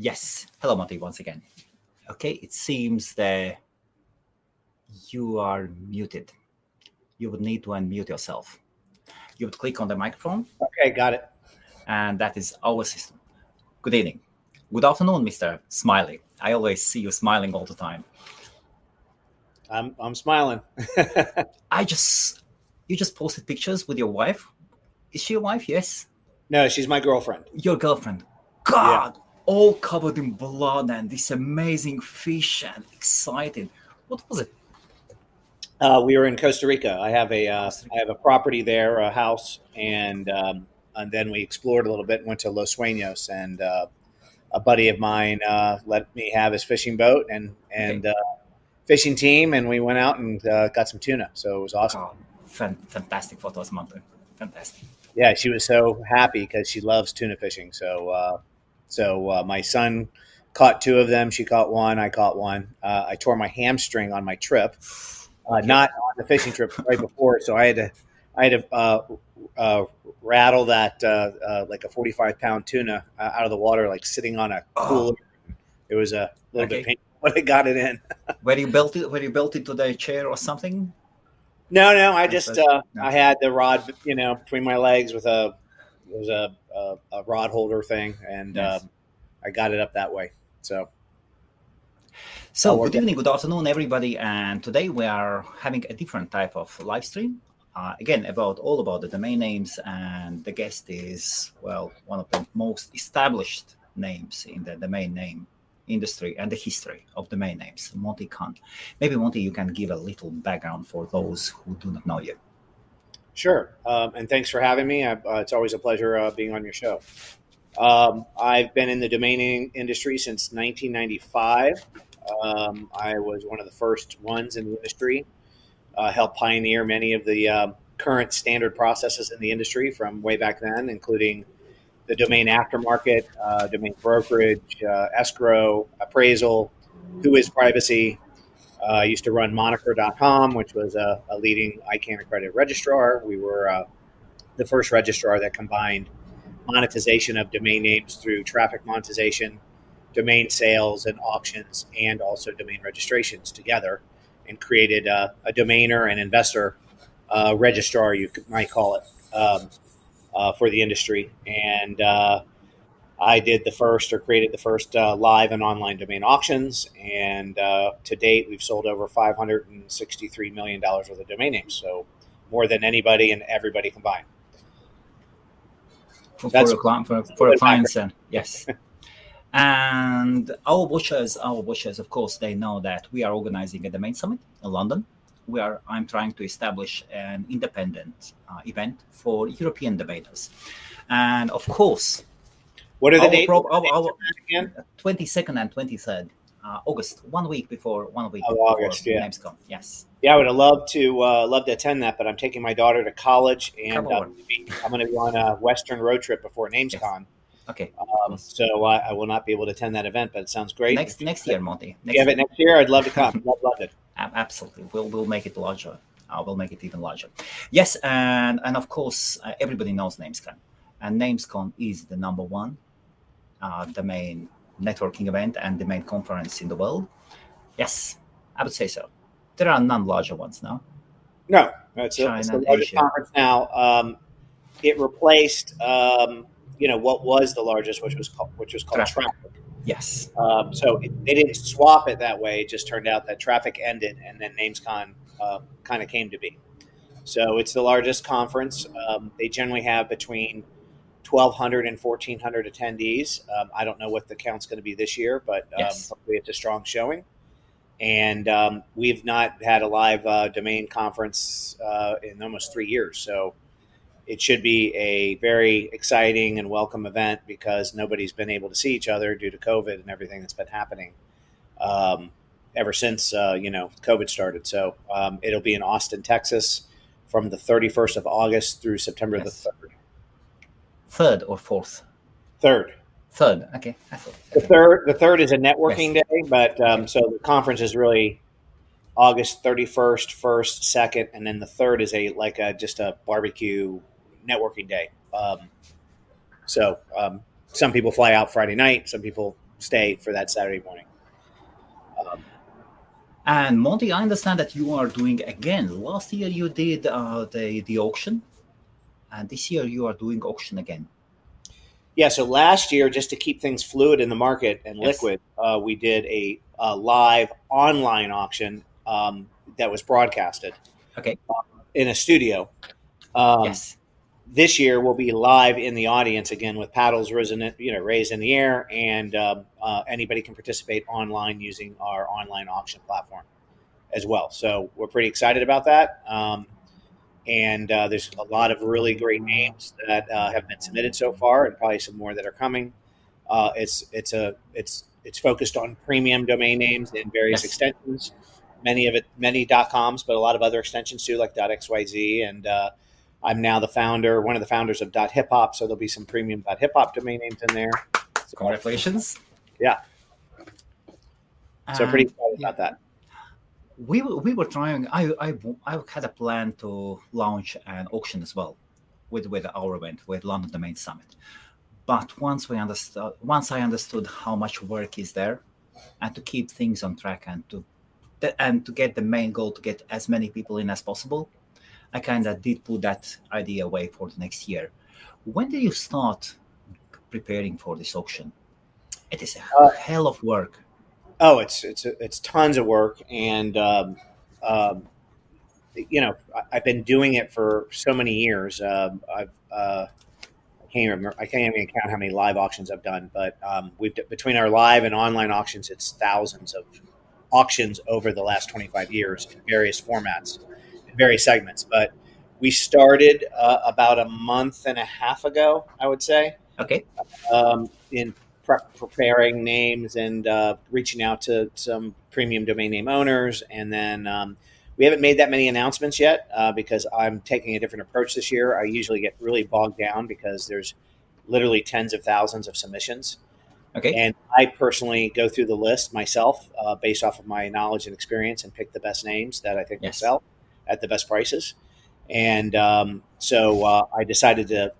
Yes. Hello, Monty, once again. Okay, it seems that you are muted. You would need to unmute yourself. You would click on the microphone. Okay, got it. And that is our system. Good evening. Good afternoon, Mr. Smiley. I always see you smiling all the time. I'm smiling. You just posted pictures with your wife. Is she your wife? Yes. No, she's my girlfriend. Your girlfriend. God, yeah. All covered in blood and this amazing fish and excited. What was it? We were in Costa Rica. I have a property there, a house, and then we explored a little bit and went to Los Sueños, and a buddy of mine let me have his fishing boat and fishing team, and we went out and got some tuna. So it was awesome. Oh, fantastic photos, Monty. Fantastic. Yeah, she was so happy because she loves tuna fishing. So my son caught two of them. She caught one. I caught one. I tore my hamstring on my trip, not on the fishing trip, right before. So I had to rattle that like a 45-pound tuna out of the water, like sitting on a cooler. Oh. It was a little bit painful, but I got it in. Were you belted to the chair or something? No. I had the rod, between my legs with a rod holder thing, and yes. I got it up that way. So good evening, good afternoon, everybody. And today we are having a different type of live stream. Again, about the domain names, and the guest is, well, one of the most established names in the domain name industry and the history of domain names, Monty Khan. Maybe, Monty, you can give a little background for those who do not know you. Sure, and thanks for having me. It's always a pleasure being on your show. I've been in the domain name industry since 1995. I was one of the first ones in the industry. Helped pioneer many of the current standard processes in the industry from way back then, including the domain aftermarket, domain brokerage, escrow, appraisal, who is privacy. I used to run Moniker.com, which was a leading ICANN accredited registrar. We were the first registrar that combined monetization of domain names through traffic monetization, domain sales and auctions, and also domain registrations together, and created a domainer and investor registrar, you might call it, for the industry. And I created the first live and online domain auctions. And to date, we've sold over $563 million worth of domain names. So more than anybody and everybody combined. For a client, yes. And our watchers, of course, they know that we are organizing a domain summit in London, where I'm trying to establish an independent event for European debaters. And of course, what are the dates? Our 22nd and 23rd August, one week before NamesCon. Yes. Yeah, I would have loved to attend that, but I'm taking my daughter to college, and I'm going to be on a Western road trip before NamesCon. Yes. Okay. So I will not be able to attend that event, but it sounds great. Next year, Monty. Next year, I'd love to come. I'd love it. Absolutely. We'll make it larger. We'll make it even larger. Yes, and of course, everybody knows NamesCon. And NamesCon is the number one domain networking event and domain conference in the world. Yes, I would say so. There are none larger ones now. No. It's the largest conference now. It replaced... what was the largest, which was called Traffic. Yes. So they didn't swap it that way. It just turned out that Traffic ended, and then NamesCon kind of came to be. So it's the largest conference. They generally have between 1,200 and 1,400 attendees. I don't know what the count's going to be this year, but hopefully it's a strong showing. And we've not had a live domain conference in almost 3 years. So it should be a very exciting and welcome event because nobody's been able to see each other due to COVID and everything that's been happening ever since, COVID started. So it'll be in Austin, Texas from the 31st of August through September the 3rd. Third or fourth? Third. Third. Okay. The third is a networking day, but so the conference is really August 31st, 1st, 2nd, and then the 3rd is just a barbecue networking day. Some people fly out Friday night. Some people stay for that Saturday morning. And Monty, I understand that you are doing again. Last year you did the auction, and this year you are doing auction again. Yeah, so last year, just to keep things fluid in the market and liquid, we did a live online auction that was broadcasted in a studio. This year we'll be live in the audience again with paddles raised in the air, and anybody can participate online using our online auction platform as well. So we're pretty excited about that. And there's a lot of really great names that have been submitted so far, and probably some more that are coming. It's focused on premium domain names and various extensions, many .coms, but a lot of other extensions too, like .xyz. And I'm now one of the founders of .hiphop, so there'll be some premium .hiphop domain names in there. So, congratulations! Yeah, so pretty excited about that. We were trying. I had a plan to launch an auction as well, with our event, with London Domain Summit. But once I understood how much work is there, and to keep things on track, and to get the main goal, to get as many people in as possible, I kind of did put that idea away for the next year. When did you start preparing for this auction? It is a hell of work. Oh, it's tons of work, and I've been doing it for so many years. I can't even count how many live auctions I've done, but between our live and online auctions, it's thousands of auctions over the last 25 years in various formats, in various segments. But we started about a month and a half ago, I would say. Okay. In preparing names and reaching out to some premium domain name owners. And then we haven't made that many announcements yet because I'm taking a different approach this year. I usually get really bogged down because there's literally tens of thousands of submissions. Okay. And I personally go through the list myself based off of my knowledge and experience and pick the best names that I think will sell at the best prices. And so I decided to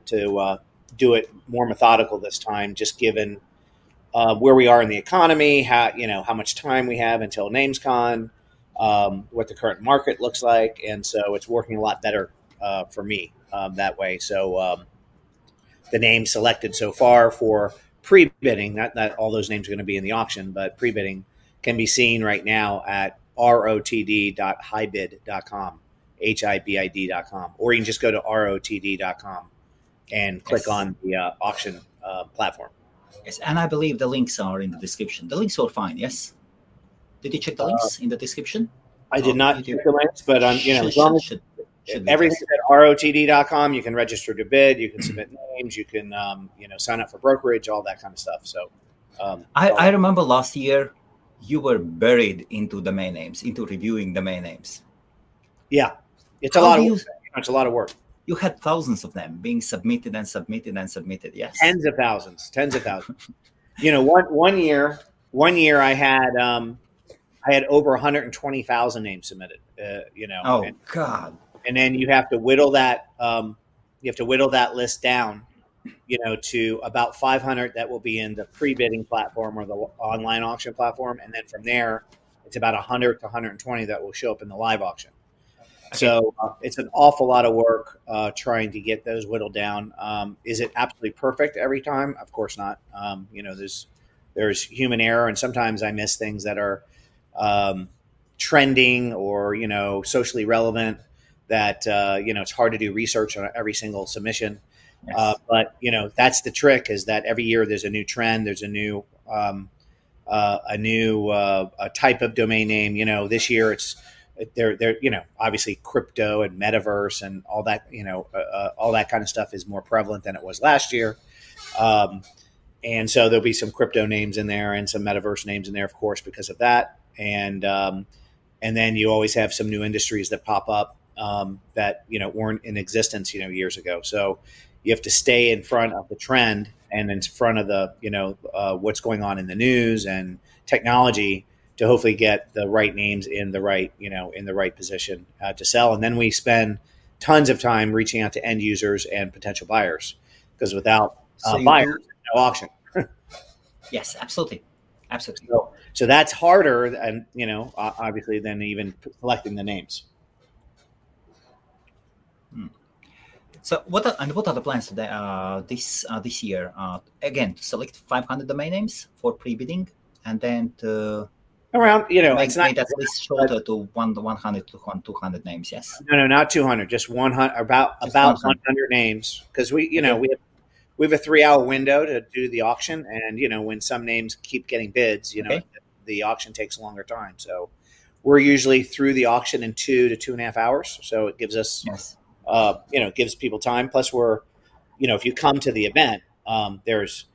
do it more methodical this time, just given where we are in the economy, how much time we have until NamesCon, what the current market looks like. And so it's working a lot better for me that way. So the names selected so far for pre-bidding, not all those names are going to be in the auction, but pre-bidding can be seen right now at rotd.hibid.com, HIBID.com, or you can just go to rotd.com and click on the auction platform. Yes, and I believe the links are in the description. The links are fine, yes? Did you check the links in the description? I did not check the links, but everything at rotd.com, you can register to bid, you can submit names, you can sign up for brokerage, all that kind of stuff. So I remember last year you were buried into domain names, into reviewing domain names. Yeah, it's a lot of work. It's a lot of work. You had thousands of them being submitted and submitted and submitted. Yes, tens of thousands. One year I had over 120,000 names submitted. God! And then you have to whittle that. You have to whittle that list down, to about 500 that will be in the pre-bidding platform or the online auction platform, and then from there, it's about 100 to 120 that will show up in the live auction. So it's an awful lot of work trying to get those whittled down. Is it absolutely perfect every time? Of course not. There's human error, and sometimes I miss things that are trending or socially relevant. That it's hard to do research on every single submission. Yes. But that's the trick: is that every year there's a new trend, there's a new type of domain name. This year it's. They're obviously crypto and metaverse and all that, all that kind of stuff is more prevalent than it was last year. And so there'll be some crypto names in there and some metaverse names in there, of course, because of that. And then you always have some new industries that pop up that, weren't in existence, years ago. So you have to stay in front of the trend and in front of the, what's going on in the news and technology to hopefully get the right names in the right, in the right position to sell. And then we spend tons of time reaching out to end users and potential buyers because without buyers, no auction. Yes, absolutely. Absolutely. So that's harder, and you know, obviously, than even selecting the names. So what are the plans today, this year? Again, to select 500 domain names for pre-bidding, and then to around, you know, make, it's not at least shorter to 100 to 200 names. Yes. No, not 200, just 100. About 100 names, because we, you know, we have a 3-hour window to do the auction, and you know, when some names keep getting bids, you know, the auction takes a longer time. So we're usually through the auction in 2 to 2.5 hours. So it gives us. Yes. You know, gives people time. Plus, we're, you know, if you come to the event, there's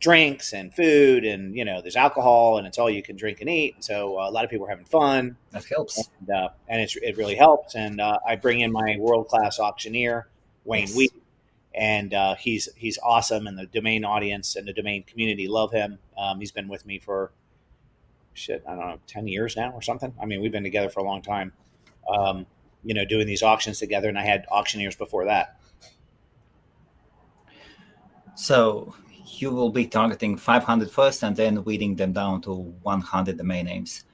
drinks and food, and you know, there's alcohol, and it's all you can drink and eat. And so a lot of people are having fun. That helps, and it really helps. And I bring in my world-class auctioneer, Wayne Nice, and he's awesome, and the domain audience and the domain community love him. He's been with me for I don't know, 10 years now or something. I mean, we've been together for a long time. You know, doing these auctions together, and I had auctioneers before that. So you will be targeting 500 first, and then weeding them down to 100 domain names.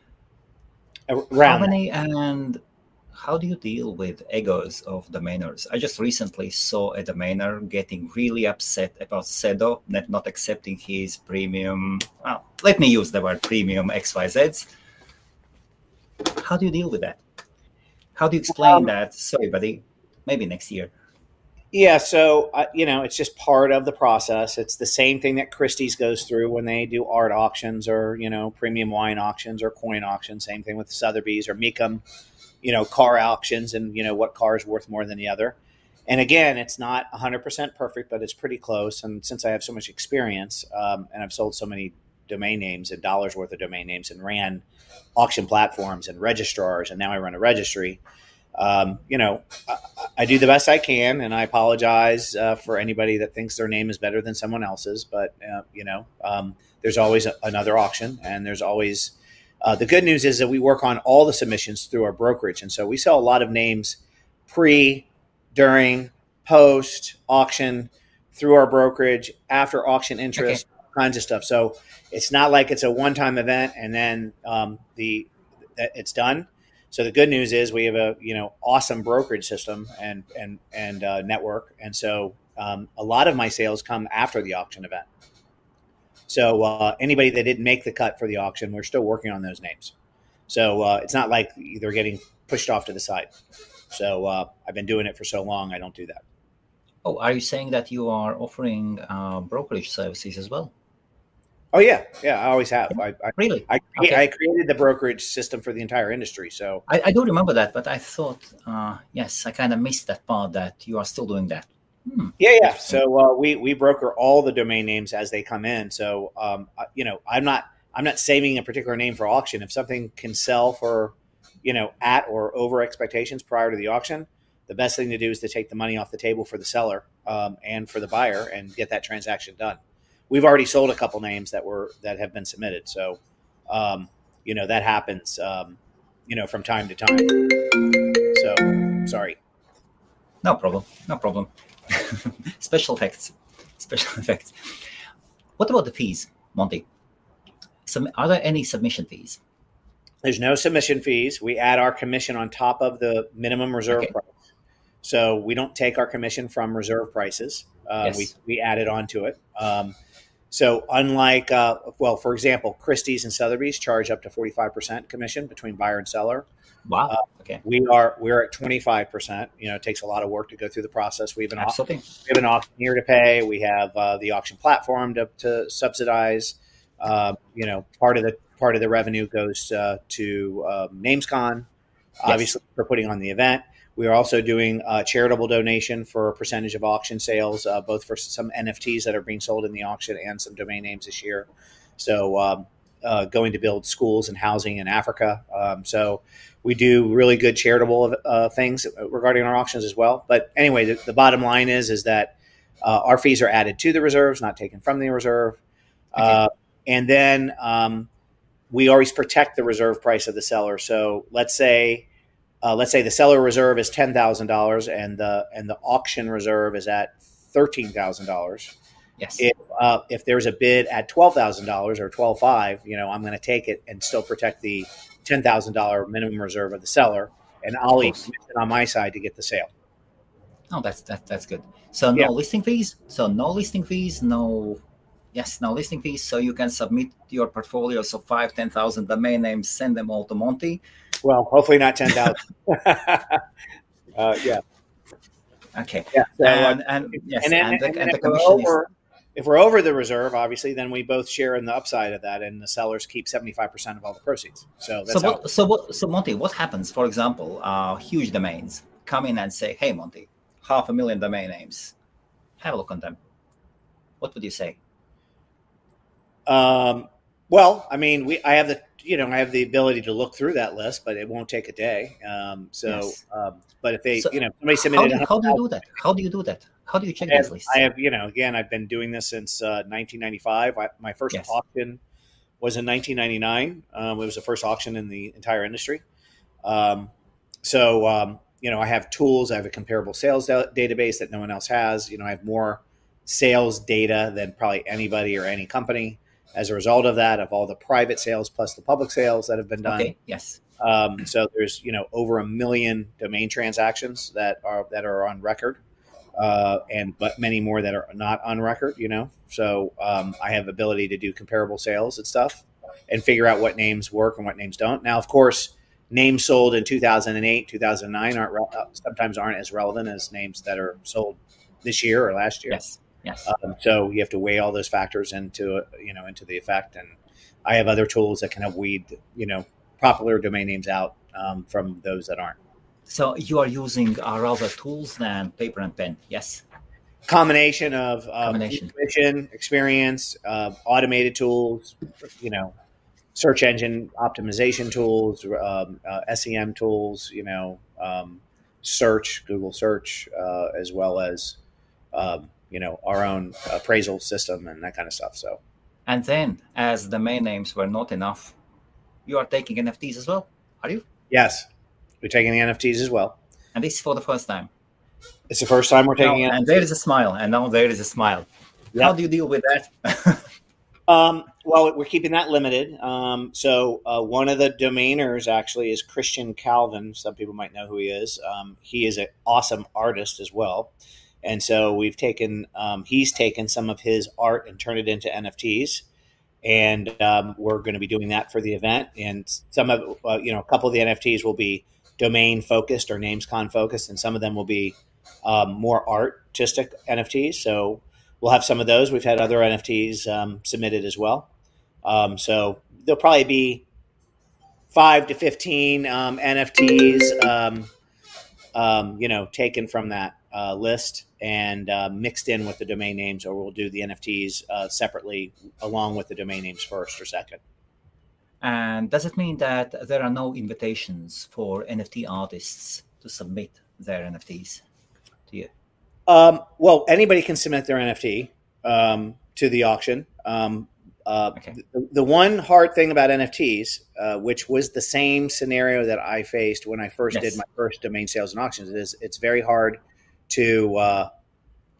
Around. How many, and how do you deal with egos of domainers? I just recently saw a domainer getting really upset about Sedo not accepting his premium. Well, let me use the word premium XYZs. How do you deal with that? How do you explain that? Sorry, buddy. Maybe next year. Yeah. So, you know, it's just part of the process. It's the same thing that Christie's goes through when they do art auctions or, you know, premium wine auctions or coin auctions. Same thing with Sotheby's or Mecum, you know, car auctions and, you know, what car is worth more than the other. And again, it's not 100% perfect, but it's pretty close. And since I have so much experience and I've sold so many domain names and dollars worth of domain names and ran auction platforms and registrars, and now I run a registry. You know, I do the best I can, and I apologize for anybody that thinks their name is better than someone else's. But, you know, there's always another auction, and there's always the good news is that we work on all the submissions through our brokerage. And so we sell a lot of names pre, during, post auction through our brokerage, after auction interest. Okay. Kinds of stuff. So it's not like it's a one-time event and then it's done. So the good news is we have a, you know, awesome brokerage system and network. And so a lot of my sales come after the auction event. So anybody that didn't make the cut for the auction, we're still working on those names. So it's not like they're getting pushed off to the side. So I've been doing it for so long, I don't do that. Oh, are you saying that you are offering brokerage services as well? Oh, yeah. Yeah, I always have. I really? I created the brokerage system for the entire industry. So I do remember that, but I thought, yes, I kind of missed that part that you are still doing that. Yeah. So we broker all the domain names as they come in. So, you know, I'm not saving a particular name for auction. If something can sell for, you know, at or over expectations prior to the auction, the best thing to do is to take the money off the table for the seller and for the buyer and get that transaction done. We've already sold a couple names that have been submitted. So, you know, that happens, you know, from time to time. So, sorry. No problem. Special effects. What about the fees, Monty? Are there any submission fees? There's no submission fees. We add our commission on top of the minimum reserve price. So we don't take our commission from reserve prices. We add it onto it. So unlike, well, for example, Christie's and Sotheby's charge up to 45% commission between buyer and seller. Wow. Okay. We're at 25%. You know, it takes a lot of work to go through the process. We have an auctioneer to pay. We have the auction platform to subsidize. You know, part of the revenue goes to NamesCon, obviously, for putting on the event. We are also doing a charitable donation for a percentage of auction sales, both for some NFTs that are being sold in the auction and some domain names this year. So going to build schools and housing in Africa. So we do really good charitable things regarding our auctions as well. But anyway, the bottom line is that our fees are added to the reserves, not taken from the reserve. And then we always protect the reserve price of the seller. So let's say the seller reserve is $10,000 and the auction reserve is at $13,000. Yes. If there's a bid at $12,000 or $12,500, you know, I'm going to take it and still protect the $10,000 minimum reserve of the seller, and I'll eat commission on my side to get the sale. Oh, that's good. So no listing fees. So no listing fees. No. Yes, no listing fees. So you can submit your portfolios of 5, 10,000 domain names, send them all to Monty. Well, hopefully not 10,000. Yeah. Okay. Yeah. So, and the commission is. If we're over the reserve, obviously, then we both share in the upside of that, and the sellers keep 75% of all the proceeds. So that's so Monty, what happens? For example, huge domains come in and say, "Hey, Monty, 500,000 domain names. Have a look on them." What would you say? Well, I mean, I have the ability to look through that list, but it won't take a day. But if they, somebody submitted, how do you do that? How do you check this list? I have, again, I've been doing this since 1995. My first auction was in 1999. It was the first auction in the entire industry. I have tools. I have a comparable sales database that no one else has. I have more sales data than probably anybody or any company. As a result of that, of all the private sales plus the public sales that have been done. Okay. Yes. So there's, over 1 million domain transactions that are on record. But many more that are not on record, So I have ability to do comparable sales and stuff and figure out what names work and what names don't. Now, of course, names sold in 2008, 2009 sometimes aren't as relevant as names that are sold this year or last year. Yes. Yes. So you have to weigh all those factors into the effect. And I have other tools that can help weed, popular domain names out from those that aren't. So you are using other tools than paper and pen, yes? Combination of commission, experience, automated tools, search engine optimization tools, SEM tools, search, Google search, as well as, our own appraisal system and that kind of stuff. So, and then as the domain names were not enough, you are taking NFTs as well, are you? Yes. We're taking the NFTs as well. And this is for the first time. It's the first time we're taking it. And there is a smile. And now there is a smile. Yep. How do you deal with that? Well, we're keeping that limited. So one of the domainers actually is Christian Calvin. Some people might know who he is. He is an awesome artist as well. And so we've taken, he's taken some of his art and turned it into NFTs. And we're going to be doing that for the event. And some of, a couple of the NFTs will be domain focused or NamesCon focused, and some of them will be more artistic NFTs. So we'll have some of those. We've had other NFTs submitted as well. So there'll probably be 5 to 15 NFTs, taken from that list and mixed in with the domain names, or we'll do the NFTs separately along with the domain names first or second. And does it mean that there are no invitations for NFT artists to submit their NFTs to you? Well, anybody can submit their NFT to the auction. Okay. The one hard thing about NFTs, which was the same scenario that I faced when I first did my first domain sales and auctions, is it's very hard to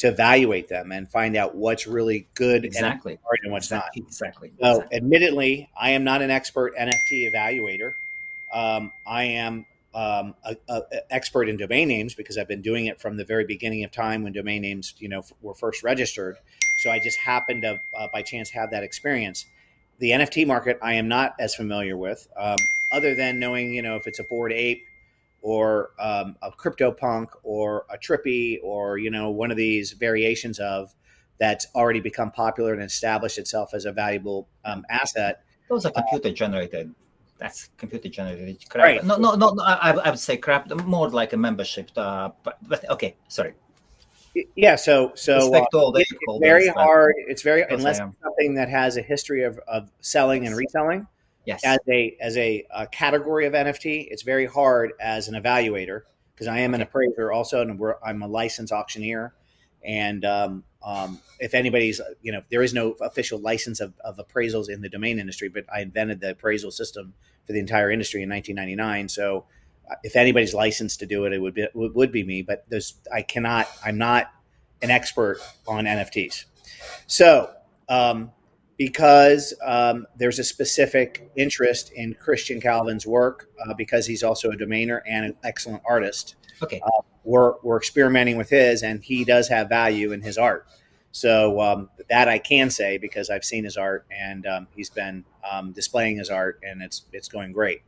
evaluate them and find out what's really good and what's not. So admittedly, I am not an expert NFT evaluator. I am an expert in domain names because I've been doing it from the very beginning of time when domain names, were first registered. So I just happened to, by chance, have that experience. The NFT market, I am not as familiar with, other than knowing, if it's a Bored Ape, or a Crypto Punk, or a Trippy, or one of these variations of that's already become popular and established itself as a valuable asset. Those are computer generated. That's computer generated crap. Right. No. I would say crap. More like a membership. But okay, sorry. Yeah. So it's very hard. It's very unless it's something that has a history of selling and reselling. Yes. As a category of NFT, it's very hard as an evaluator because I am an appraiser also, and I'm a licensed auctioneer. And if anybody's, there is no official license of appraisals in the domain industry, but I invented the appraisal system for the entire industry in 1999. So if anybody's licensed to do it, it would be me. But I'm not an expert on NFTs. So because there's a specific interest in Christian Calvin's work, because he's also a domainer and an excellent artist. Okay. We're experimenting with his, and he does have value in his art. So that I can say because I've seen his art, and he's been displaying his art, and it's going great.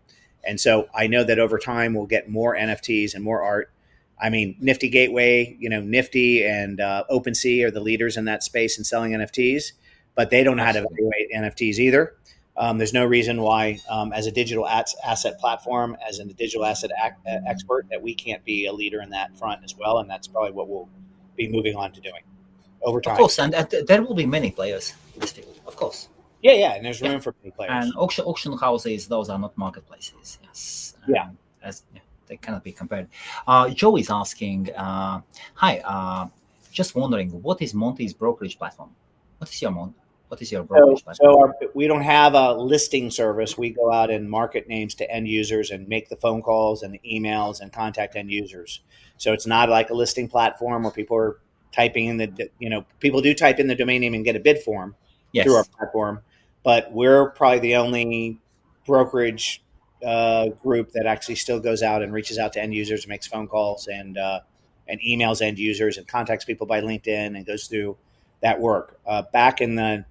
And so I know that over time we'll get more NFTs and more art. I mean, Nifty Gateway, you know, Nifty and OpenSea are the leaders in that space in selling NFTs, but they don't know how to evaluate NFTs either. There's no reason why, as a digital asset platform, as a digital asset expert, that we can't be a leader in that front as well. And that's probably what we'll be moving on to doing over time. Of course, and there will be many players in this field, of course. Yeah, yeah, and there's room for many players. And auction houses, those are not marketplaces. Yes. Yeah. They cannot be compared. Joe is asking, hi, just wondering, what is Monty's brokerage platform? What is your brokerage platform? So we don't have a listing service. We go out and market names to end users and make the phone calls and the emails and contact end users. So it's not like a listing platform where people are typing in the, you know, people do type in the domain name and get a bid form through our platform. But we're probably the only brokerage group that actually still goes out and reaches out to end users and makes phone calls and emails end users and contacts people by LinkedIn and goes through that work. Back in the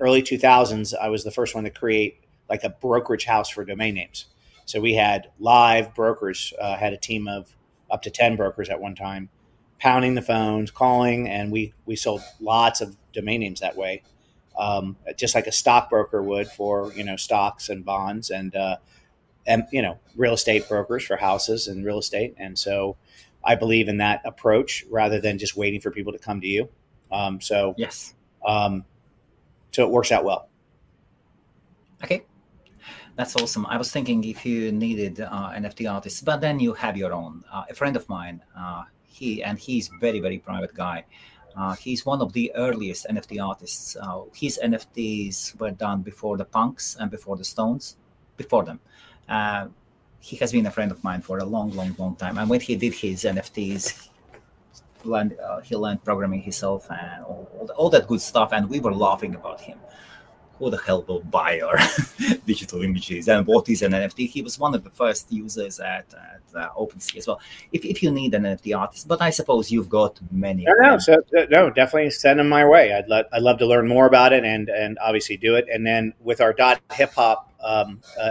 early 2000s, I was the first one to create like a brokerage house for domain names. So we had live brokers, had a team of up to 10 brokers at one time, pounding the phones, calling, and we sold lots of domain names that way, just like a stockbroker would for, you know, stocks and bonds and, you know, real estate brokers for houses and real estate. And so I believe in that approach rather than just waiting for people to come to you. So it works out well. Okay. That's awesome. I was thinking if you needed NFT artists, but then you have your own. A friend of mine, he's very, very private guy. He's one of the earliest NFT artists. His NFTs were done before the punks and before the stones, before them. He has been a friend of mine for a long, long, long time. And when he did his NFTs, he learned programming himself and all that good stuff. And we were laughing about him. Who the hell will buy our digital images? And what is an NFT? He was one of the first users at OpenSea as well. If you need an NFT artist, but I suppose you've got many. No, definitely send them my way. I'd love to learn more about it and obviously do it. And then with our .hiphop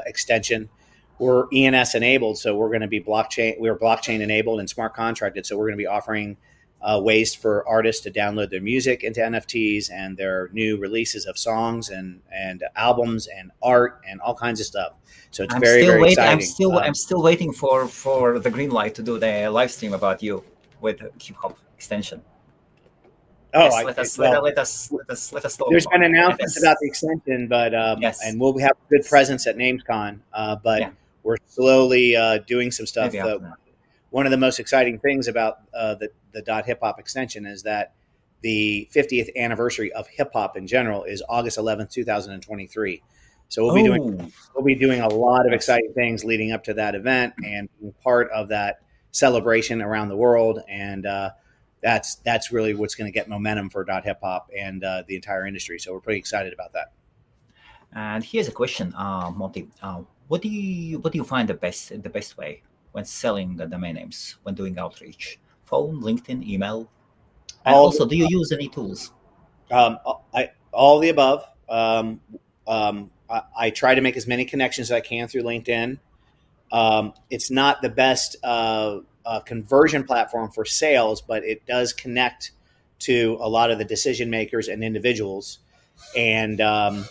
extension, we're ENS enabled, so we're going to be blockchain enabled and smart contracted. So we're going to be offering ways for artists to download their music into NFTs and their new releases of songs and albums and art and all kinds of stuff. So it's very, very exciting. I'm still waiting for the green light to do the live stream about you with hip hop extension. Oh, yes, let us talk. There's been announcements about the extension, but and we'll have a good presence at NamesCon. We're slowly doing some stuff. One of the most exciting things about the .hiphop extension is that the 50th anniversary of hip hop in general is August 11th, 2023. So we'll be doing a lot of exciting things leading up to that event and being part of that celebration around the world. And that's really what's going to get momentum for .hiphop and the entire industry. So we're pretty excited about that. And here's a question, Monty. What do you find the best way when selling the domain names, when doing outreach? Phone, LinkedIn, email, and also, do you use any tools? All the above. I try to make as many connections as I can through LinkedIn. It's not the best conversion platform for sales, but it does connect to a lot of the decision makers and individuals. And no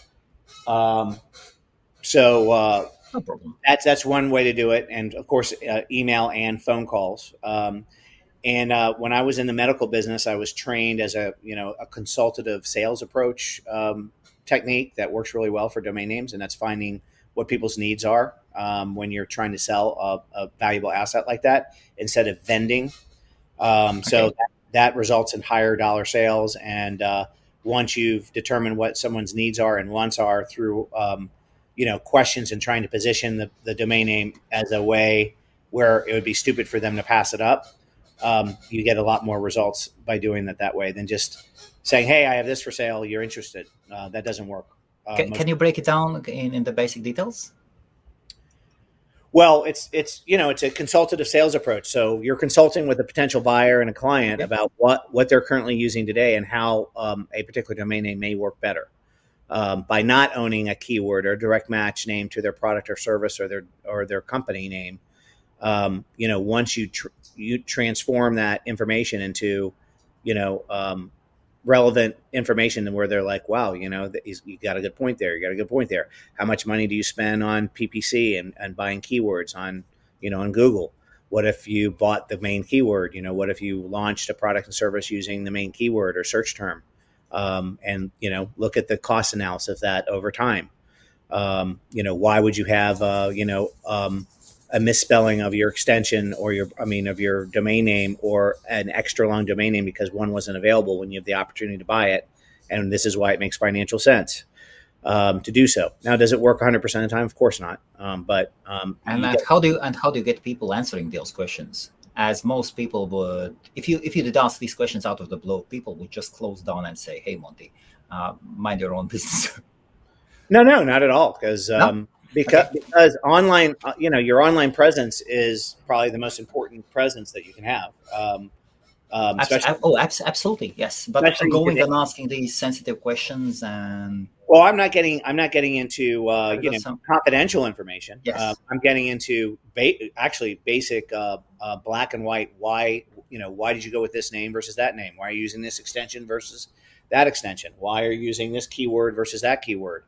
problem. That's one way to do it. And of course, email and phone calls. And when I was in the medical business, I was trained as a consultative sales approach technique that works really well for domain names. And that's finding what people's needs are when you're trying to sell a valuable asset like that instead of vending. So that results in higher dollar sales. And once you've determined what someone's needs are and wants are through questions and trying to position the domain name as a way where it would be stupid for them to pass it up. you get a lot more results by doing that that way than just saying, hey, I have this for sale, you're interested. That doesn't work. Can you break it down in the basic details? Well, it's a consultative sales approach. So you're consulting with a potential buyer and a client about what they're currently using today and how a particular domain name may work better by not owning a keyword or direct match name to their product or service or their company name. Once you transform that information into, relevant information where they're like, wow, you got a good point there. You got a good point there. How much money do you spend on PPC and buying keywords on Google? What if you bought the main keyword? What if you launched a product and service using the main keyword or search term? And look at the cost analysis of that over time. Why would you have, a misspelling of your extension or of your domain name or an extra long domain name because one wasn't available when you have the opportunity to buy it. And this is why it makes financial sense to do so. Now, does it work 100% of the time? Of course not. How do you get people answering those questions? As most people would, if you did ask these questions out of the blue, people would just close down and say, hey, Monty, mind your own business. No, not at all. Because online, your online presence is probably the most important presence that you can have. Absolutely, yes. But going and asking these sensitive questions and I'm not getting into confidential information. Yes. I'm getting into basic black and white. Why did you go with this name versus that name? Why are you using this extension versus that extension? Why are you using this keyword versus that keyword?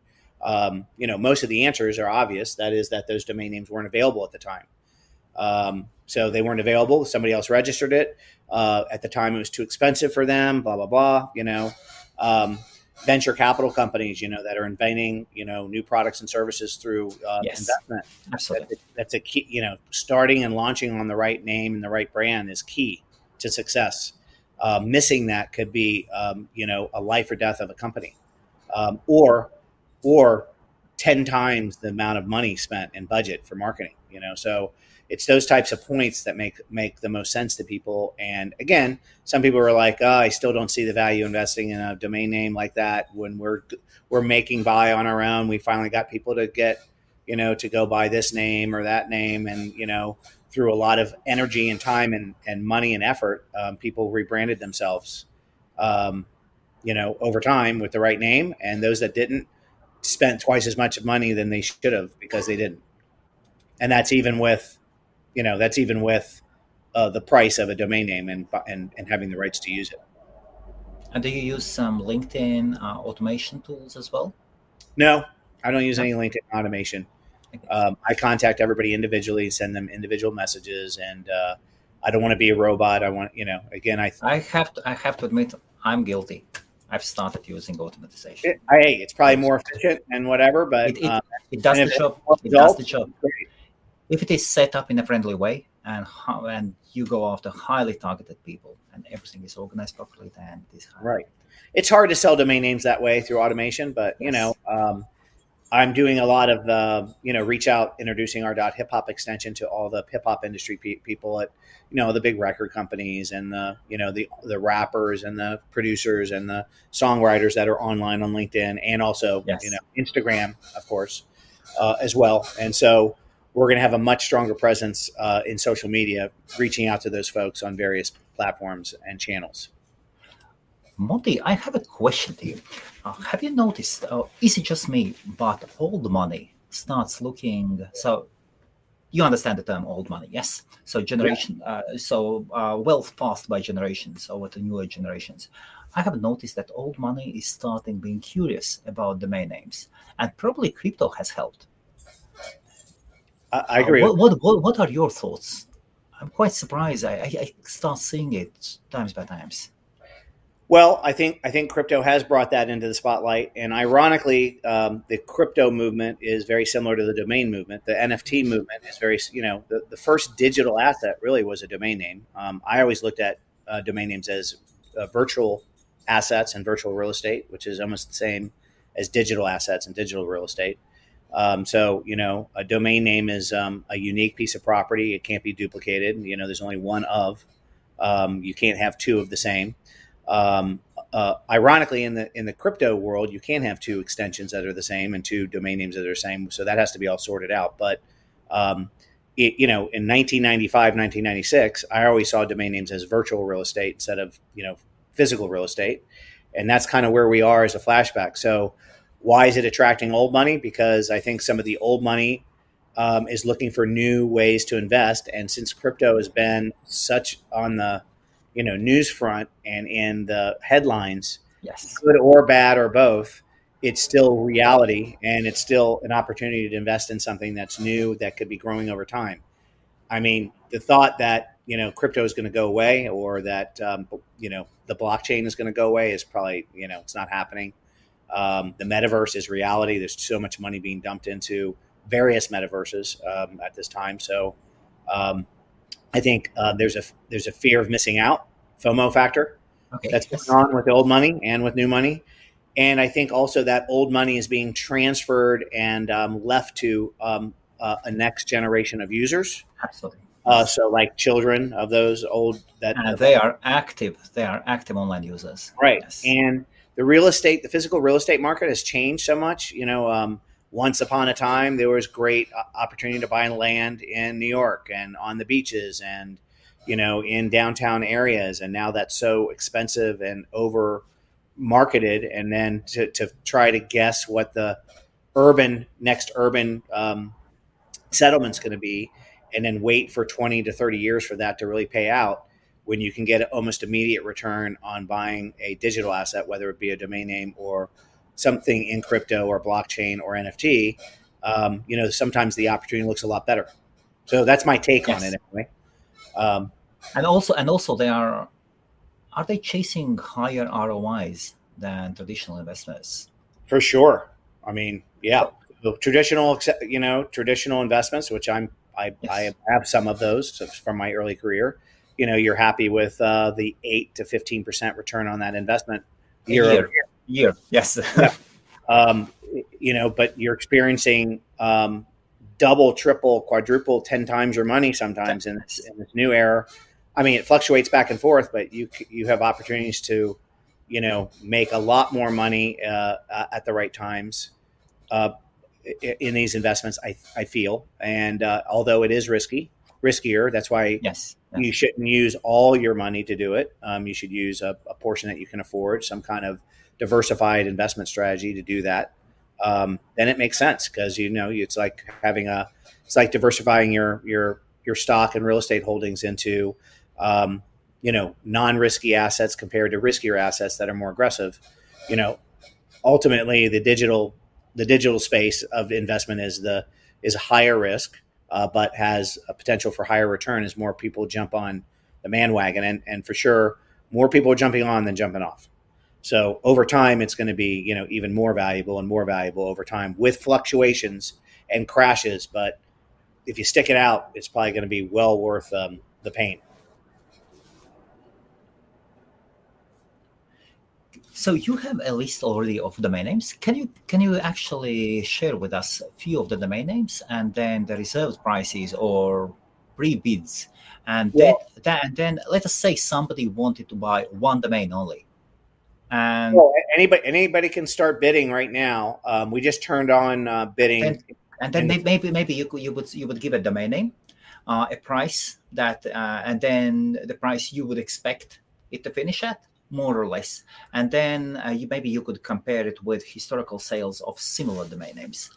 Most of the answers are obvious. That is that those domain names weren't available at the time. So they weren't available. Somebody else registered it. At the time, it was too expensive for them, blah, blah, blah. Venture capital companies, that are inventing, new products and services through investment. Absolutely. That's a key, starting and launching on the right name and the right brand is key to success. Missing that could be, a life or death of a company or 10 times the amount of money spent in budget for marketing, so it's those types of points that make the most sense to people. And again, some people are like, I still don't see the value investing in a domain name like that when we're making buy on our own. We finally got people to get, to go buy this name or that name. And, through a lot of energy and time and money and effort, people rebranded themselves, over time with the right name. And those that didn't, spent twice as much money than they should have because they didn't. And that's even with the price of a domain name and having the rights to use it. And do you use some LinkedIn automation tools as well? No, I don't use any LinkedIn automation. Okay. I contact everybody individually, send them individual messages. And I don't want to be a robot. I have to admit I'm guilty. I've started using automatization. It's probably more efficient and whatever, but it does the job. It does the job. If it is set up in a friendly way and you go after highly targeted people and everything is organized properly, then it is right. It's hard to sell domain names that way through automation, but I'm doing a lot of reach out, introducing our .hiphop extension to all the hip hop industry people at the big record companies and the rappers and the producers and the songwriters that are online on LinkedIn and also Instagram, of course, as well. And so we're going to have a much stronger presence in social media, reaching out to those folks on various platforms and channels. Monty, I have a question to you. Have you noticed, is it just me, but old money starts looking, so you understand the term old money, yes? So generation, wealth passed by generations over to newer generations. I have noticed that old money is starting being curious about domain names, and probably crypto has helped. I agree. What are your thoughts? I'm quite surprised. I start seeing it times by times. Well, I think crypto has brought that into the spotlight, and ironically, the crypto movement is very similar to the domain movement. The NFT movement is very, the first digital asset really was a domain name. I always looked at domain names as virtual assets and virtual real estate, which is almost the same as digital assets and digital real estate. A domain name is a unique piece of property; it can't be duplicated. There's only one of. You can't have two of the same. Ironically, in the crypto world, you can have two extensions that are the same and two domain names that are the same. So that has to be all sorted out. But in 1995, 1996, I always saw domain names as virtual real estate instead of physical real estate, and that's kind of where we are as a flashback. So why is it attracting old money? Because I think some of the old money is looking for new ways to invest, and since crypto has been such on the news front and in the headlines, yes, good or bad or both, it's still reality and it's still an opportunity to invest in something that's new that could be growing over time. I mean, the thought that, crypto is going to go away or that, the blockchain is going to go away is probably, it's not happening. The metaverse is reality. There's so much money being dumped into various metaverses at this time. So, I think there's a fear of missing out, FOMO factor, that's going on with old money and with new money. And I think also that old money is being transferred and left to a next generation of users. Absolutely. So like children of those old. They are active. They are active online users. Right. Yes. And the physical real estate market has changed so much. Once upon a time, there was great opportunity to buy land in New York and on the beaches and, in downtown areas. And now that's so expensive and over marketed. And then to try to guess what the next urban settlement's going to be, and then wait for 20 to 30 years for that to really pay out, when you can get an almost immediate return on buying a digital asset, whether it be a domain name or something in crypto or blockchain or NFT, sometimes the opportunity looks a lot better. So that's my take on it anyway. And also are they chasing higher ROIs than traditional investments? For sure. I mean, yeah, traditional investments, which I have some of those from my early career. You're happy with the 8 to 15% return on that investment year over year. Yes. Yeah. But you're experiencing double, triple, quadruple, 10 times your money sometimes in this new era. I mean, it fluctuates back and forth, but you have opportunities to, make a lot more money at the right times in these investments, I feel. And although it is riskier, that's why you shouldn't use all your money to do it. You should use a portion that you can afford, some kind of diversified investment strategy to do that. Then it makes sense because, it's like diversifying your stock and real estate holdings into non-risky assets compared to riskier assets that are more aggressive. Ultimately the digital space of investment is higher risk, but has a potential for higher return as more people jump on the man wagon. And for sure, more people are jumping on than jumping off. So over time, it's going to be, even more valuable over time with fluctuations and crashes. But if you stick it out, it's probably going to be well worth the pain. So you have a list already of domain names. Can you actually share with us a few of the domain names and then the reserved prices or pre-bids? And then let us say somebody wanted to buy one domain only. And anybody can start bidding right now. We just turned on bidding. And then maybe you would give a domain name, a price that, and then the price you would expect it to finish at, more or less. And then you could compare it with historical sales of similar domain names,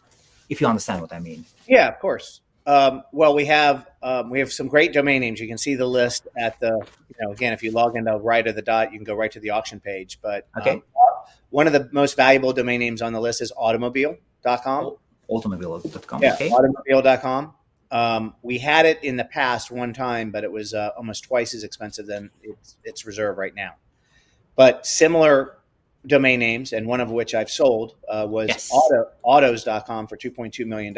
if you understand what I mean. Yeah, of course. We have some great domain names. You can see the list at the, again, if you log into rotd.hibid.com, you can go right to the auction page. But one of the most valuable domain names on the list is automobile.com. Automobile.com. Yeah, okay. Automobile.com. We had it in the past one time, but it was almost twice as expensive than its reserve right now. But similar domain names, and one of which I've sold, was autos.com for $2.2 million.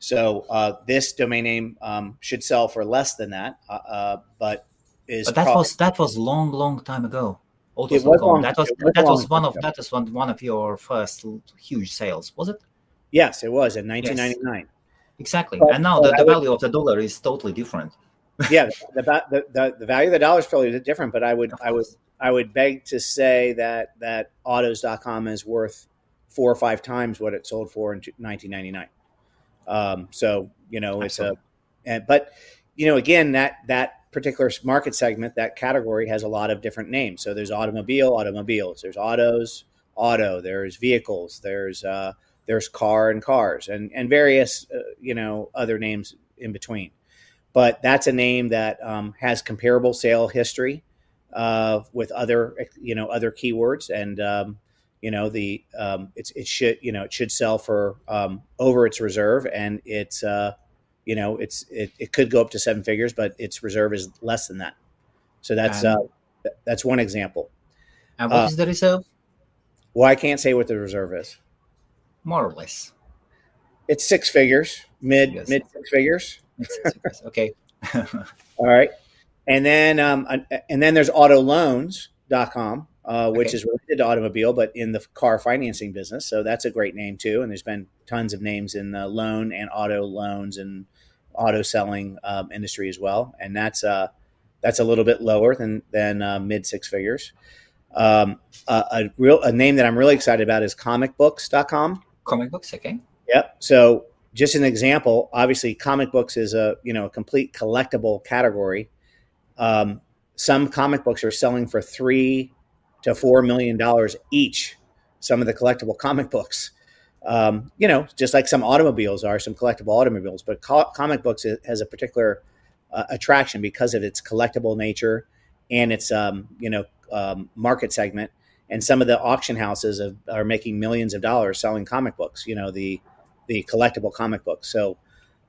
So this domain name should sell for less than that, but that was long time ago. Autos.com. That was one of your first huge sales, was it? Yes, it was in 1999. Yes. Exactly, and now the value of the dollar is totally different. Yeah, the value of the dollar is probably different, but I would beg to say that autos.com is worth 4 or 5 times what it sold for in 1999. So, you know, but you know, again, that particular market segment, that category has a lot of different names. So there's automobiles, there's auto, there's vehicles, there's car and cars and various, you know, other names in between. But that's a name that has comparable sale history with other, you know, other keywords. And, you know, it should sell for over its reserve, and it's, you know, it could go up to 7 figures, but its reserve is less than that. So that's one example. And what is the reserve? Well, I can't say what the reserve is. More or less. It's 6 figures, mid 6 figures. Okay. All right. And then there's autoloans.com, which is related to automobile, but in the car financing business. So that's a great name too. And there's been tons of names in the loan and auto loans and auto selling industry as well. And that's a little bit lower than mid 6 figures. A name that I'm really excited about is comicbooks.com. Comic books. Okay. Yep. So just an example, obviously comic books is a complete collectible category. Some comic books are selling for $3 to $4 million each. Some of the collectible comic books, you know, just like some automobiles are, some collectible automobiles, but comic books has a particular attraction because of its collectible nature and its, market segment. And some of the auction houses are making millions of dollars selling comic books, you know, the collectible comic books. So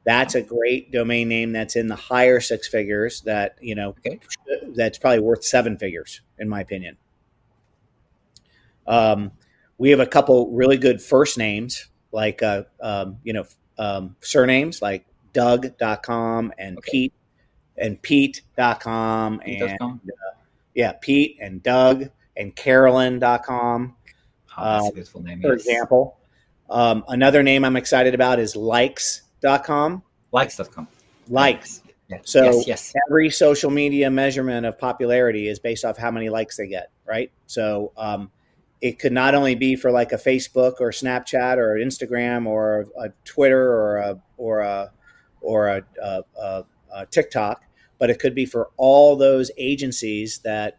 that's a great domain name that's in the higher 6 figures that, you know, that's probably worth 7 figures in my opinion. We have a couple really good first names like, surnames like Doug.com and Pete and Pete.com and Pete and Doug and Carolyn.com, that's a beautiful name, for example. Another name I'm excited about is likes.com. Likes.com. Likes. Yeah. So every social media measurement of popularity is based off how many likes they get, right? So it could not only be for like a Facebook or Snapchat or Instagram or a Twitter or a TikTok, but it could be for all those agencies that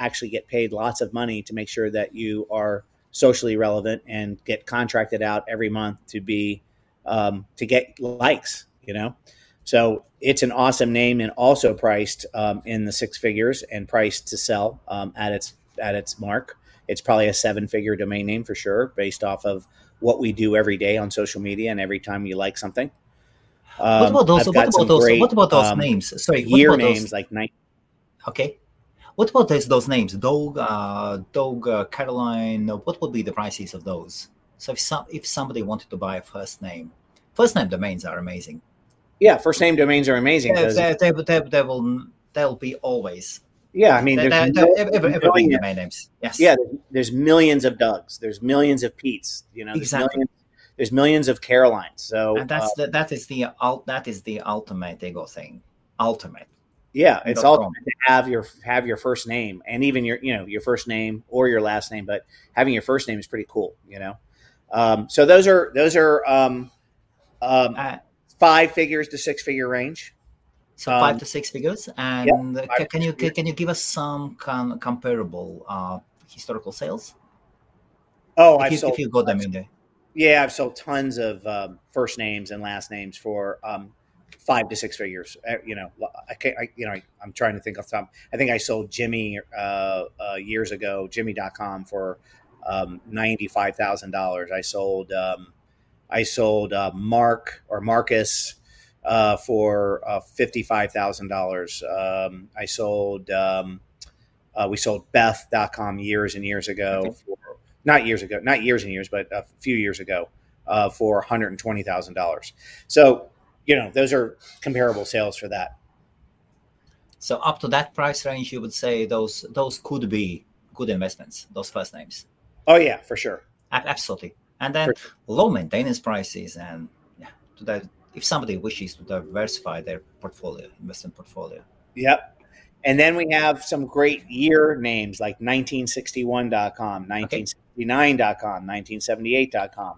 actually get paid lots of money to make sure that you are socially relevant and get contracted out every month to be to get likes, you know. So it's an awesome name and also priced in the 6 figures and priced to sell at its mark. It's probably a 7-figure domain name for sure, based off of what we do every day on social media and every time you like something. What about those names? Sorry, year names like Nike. Okay. What about those names? Dog, Caroline. What would be the prices of those? So if somebody wanted to buy a first name domains are amazing. Yeah, first name domains are amazing. They'll be always. Yeah, I mean, there's domain names. Yes. Yeah, there's millions of Dougs. There's millions of Pete's. You know, there's millions of Carolines. So and that is the ultimate ego thing. Ultimate. Yeah, it's ultimate to have your first name and even your first name or your last name, but having your first name is pretty cool, you know. So those are 5 figures to 6 figure range. So 5 to 6 figures, and yeah, can you give us some comparable historical sales? Oh, if you got them in there. Yeah, I've sold tons of first names and last names for 5 to 6 figures. You know, I'm trying to think off the top. I think I sold Jimmy years ago, Jimmy.com for $95,000. I sold Mark or Marcus for $55,000. We sold Beth.com not years and years, but a few years ago for $120,000. So, you know, those are comparable sales for that. So up to that price range, you would say those could be good investments, those first names. Oh, yeah, for sure. Absolutely. And then low maintenance prices and yeah, to that if somebody wishes to diversify their portfolio, investment portfolio. Yep. And then we have some great year names like 1961.com, 1969.com, 1978.com.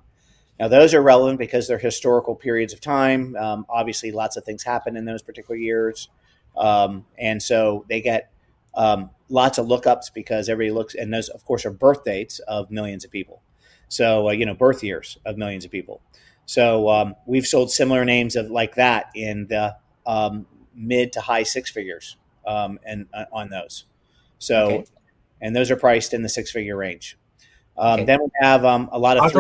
Now, those are relevant because they're historical periods of time. Obviously, lots of things happen in those particular years. And so they get lots of lookups because everybody looks, and those, of course, are birth dates of millions of people. So, birth years of millions of people. So we've sold similar names of like that in the mid to high six figures and on those. So, okay. And those are priced in the six-figure range. Okay. Then we have a lot of Are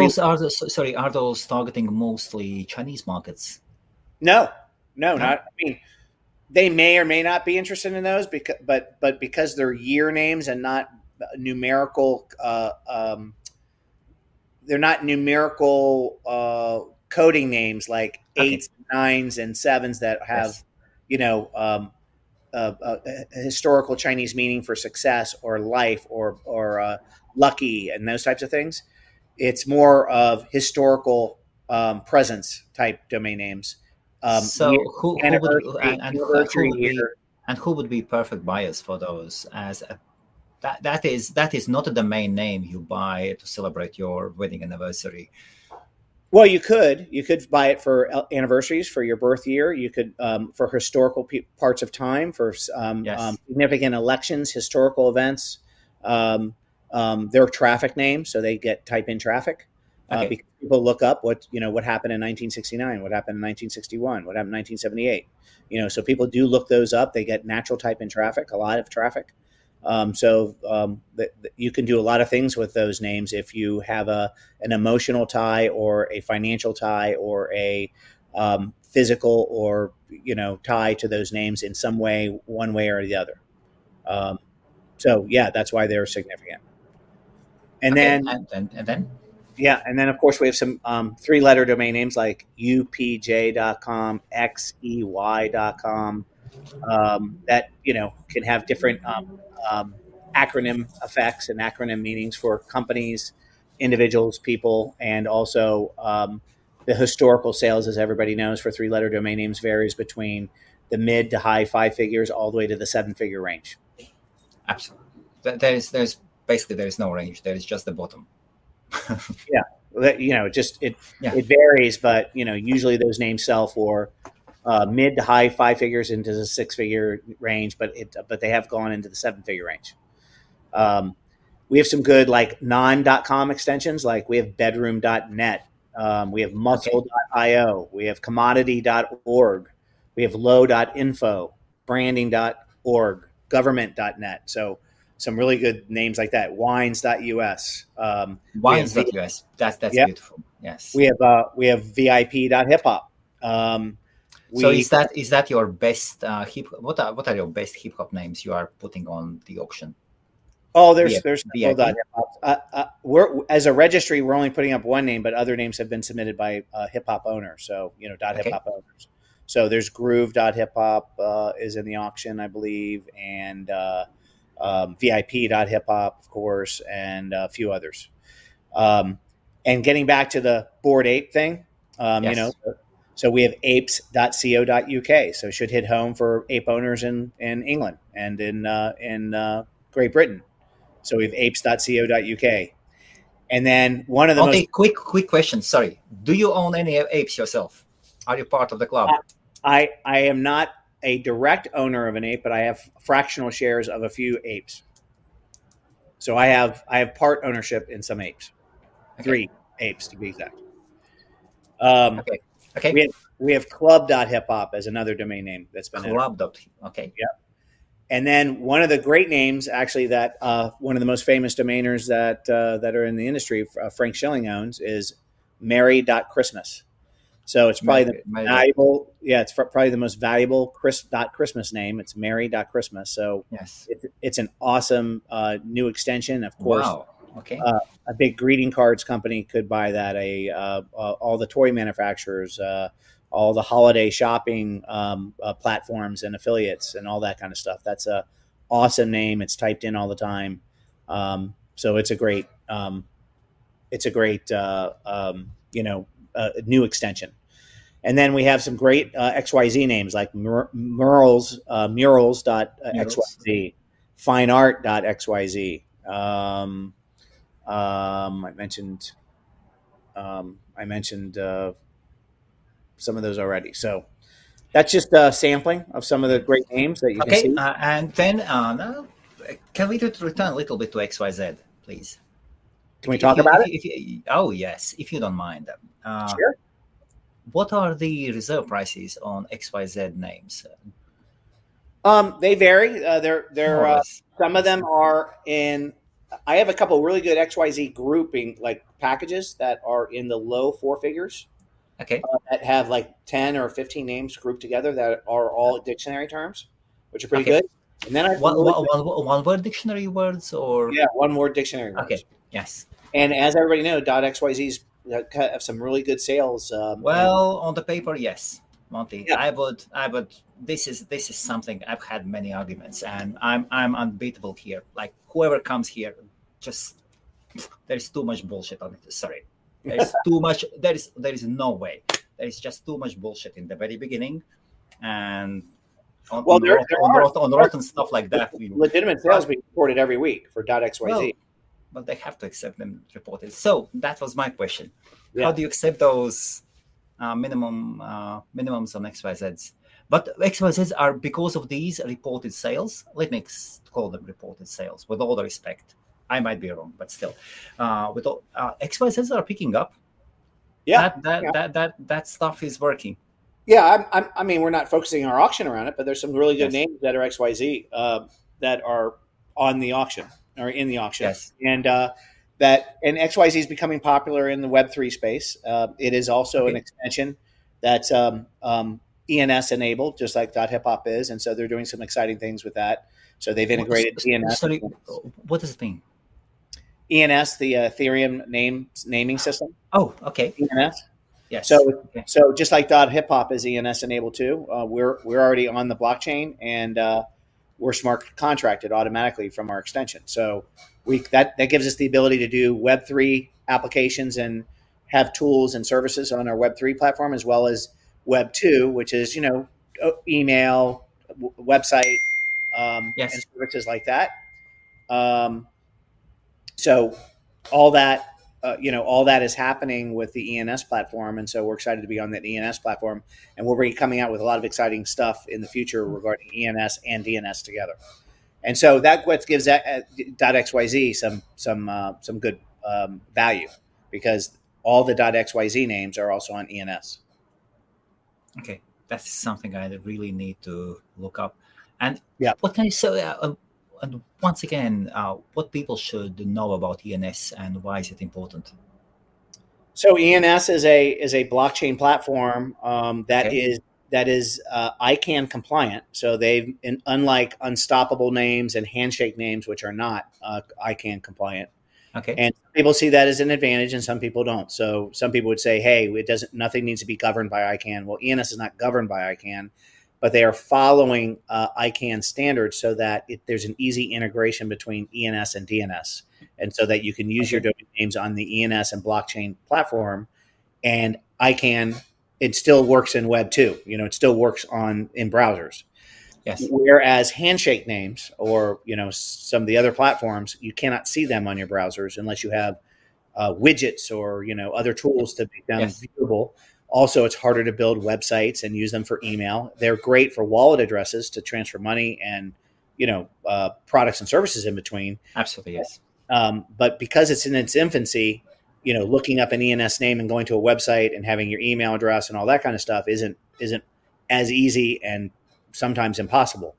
those targeting mostly Chinese markets? No. Not. I mean, they may or may not be interested in those, because they're year names and not numerical. They're not numerical coding names like eights, nines, and sevens that have, a historical Chinese meaning for success or life or lucky and those types of things. It's more of historical presence type domain names. So who would be perfect buyers for those? That is not a domain name you buy to celebrate your wedding anniversary. Well, you could buy it for anniversaries, for your birth year. You could for historical parts of time, for significant elections, historical events. Their traffic name, so they type in traffic. Because people look up what happened in 1969, what happened in 1961, what happened in 1978. So people do look those up. They get natural type in traffic, a lot of traffic. You can do a lot of things with those names if you have an emotional tie or a financial tie or a physical or tie to those names in some way, one way or the other. That's why they're significant. And then, of course, we have some three-letter domain names like upj.com, xey.com, that, can have different acronym effects and acronym meanings for companies, individuals, people, and also the historical sales, as everybody knows, for three-letter domain names varies between the mid to high five figures all the way to the seven-figure range. Absolutely. There's basically no range. There is just the bottom. It varies, but usually those names sell for mid to high five figures into the six-figure range, but they have gone into the seven-figure range. We have some good like non.com extensions, like we have bedroom.net, we have muscle.io, we have commodity.org, we have low.info, branding.org, government.net. So some really good names like that. Wines.us. Wines.us. That's beautiful. Yes. We have VIP.hiphop. So is that your best hip? What are your best hip hop names you are putting on the auction? Oh, there's .hiphop. We're as a registry, we're only putting up one name, but other names have been submitted by hip hop owners. So .hiphop owners. So there's groove.hiphop is in the auction, I believe, and VIP.hiphop, of course, and a few others. And getting back to the Bored Ape thing, so we have apes.co.uk. So it should hit home for ape owners in England and in Great Britain. So we have apes.co.uk. And then one of the quick question. Sorry. Do you own any apes yourself? Are you part of the club? I am not a direct owner of an ape, but I have fractional shares of a few apes. So I have part ownership in some apes, three apes to be exact. We have club.hiphop as another domain name that's been club. Okay. Yeah. And then one of the great names, actually, that one of the most famous domainers that are in the industry, Frank Schilling owns, is Merry.Christmas. So it's probably the most valuable Christmas name. It's Merry.Christmas. So it's an awesome new extension. Of course, a big greeting cards company could buy that. All the toy manufacturers, all the holiday shopping platforms and affiliates, and all that kind of stuff. That's a awesome name. It's typed in all the time. So it's a great. It's a great. New extension. And then we have some great XYZ names like Murals, Murals.xyz, FineArt.xyz. I mentioned some of those already. So that's just a sampling of some of the great names that you can see. And then can we return a little bit to XYZ, please? Can we talk about it? Oh, yes, if you don't mind. Sure. What are the reserve prices on XYZ names? They vary. Some of them are in. I have a couple really good XYZ grouping like packages that are in the low four figures. Okay. That have like 10 or 15 names grouped together that are all dictionary terms, which are pretty good. And then I have one word dictionary words or one word dictionary words. Okay. Yes. And as everybody knows, .xyz's have some really good sales. Well, on the paper, yes, Monty. Yeah. I would. This is something I've had many arguments, and I'm unbeatable here. Like whoever comes here, just there's too much bullshit on it. Sorry, there's too much. There is no way. There is just too much bullshit in the very beginning, and on rotten stuff like that. Legitimate sales being reported every week for .xyz. Well, but they have to accept them reported. So that was my question. Yeah. How do you accept those minimums on XYZs? But XYZs are, because of these reported sales, let me call them reported sales, with all the respect. I might be wrong, but still. XYZs are picking up. Yeah. That stuff is working. Yeah, I mean, we're not focusing our auction around it, but there's some really good names that are XYZ that are on the auction. Or in the auction, and XYZ is becoming popular in the Web3 space. It is also an extension that's ENS enabled, just like .hiphop is, and so they're doing some exciting things with that. So they've integrated ENS. Sorry, what does it mean? ENS, the Ethereum naming system. Oh, okay. ENS. Yes. So just like .hiphop is ENS enabled too. We're already on the blockchain and. We're smart contracted automatically from our extension. So that gives us the ability to do Web3 applications and have tools and services on our Web3 platform, as well as Web2, which is, email, website, and services like that. So all that, is happening with the ENS platform. And so we're excited to be on that ENS platform, and we'll be coming out with a lot of exciting stuff in the future regarding ENS and DNS together. And so that gives .xyz some good value, because all the .xyz names are also on ENS. Okay. That's something I really need to look up. And what can you say? And once again, what people should know about ENS and why is it important? So ENS is a blockchain platform that is ICANN compliant. So unlike unstoppable names and handshake names, which are not ICANN compliant. Okay. And people see that as an advantage, and some people don't. So some people would say, "Hey, nothing needs to be governed by ICANN." Well, ENS is not governed by ICANN, but they are following ICANN standards so that there's an easy integration between ENS and DNS, and so that you can use your domain names on the ENS and blockchain platform. And ICANN, it still works in Web 2. It still works in browsers. Yes. Whereas handshake names or some of the other platforms, you cannot see them on your browsers unless you have widgets or other tools to make them viewable. Also, it's harder to build websites and use them for email. They're great for wallet addresses to transfer money and, products and services in between. Absolutely, yes. But because it's in its infancy, looking up an ENS name and going to a website and having your email address and all that kind of stuff isn't as easy and sometimes impossible.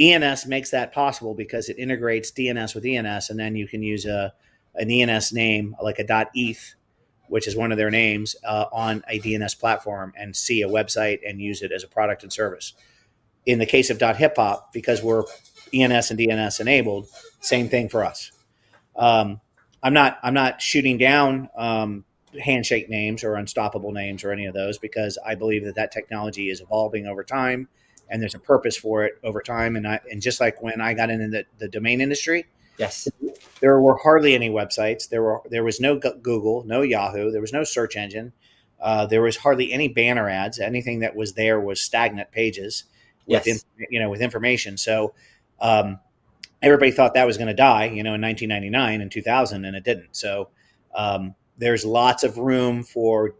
ENS makes that possible because it integrates DNS with ENS, and then you can use an ENS name like a .eth, which is one of their names, on a DNS platform and see a website and use it as a product and service. In the case of .hiphop, because we're ENS and DNS enabled, same thing for us. I'm not shooting down handshake names or unstoppable names or any of those, because I believe that technology is evolving over time and there's a purpose for it over time. And just like when I got into the domain industry, yes, there were hardly any websites. There was no Google, no Yahoo. There was no search engine. There was hardly any banner ads. Anything that was there was stagnant pages with, with information. So everybody thought that was going to die, in 1999 and 2000, and it didn't. So there's lots of room for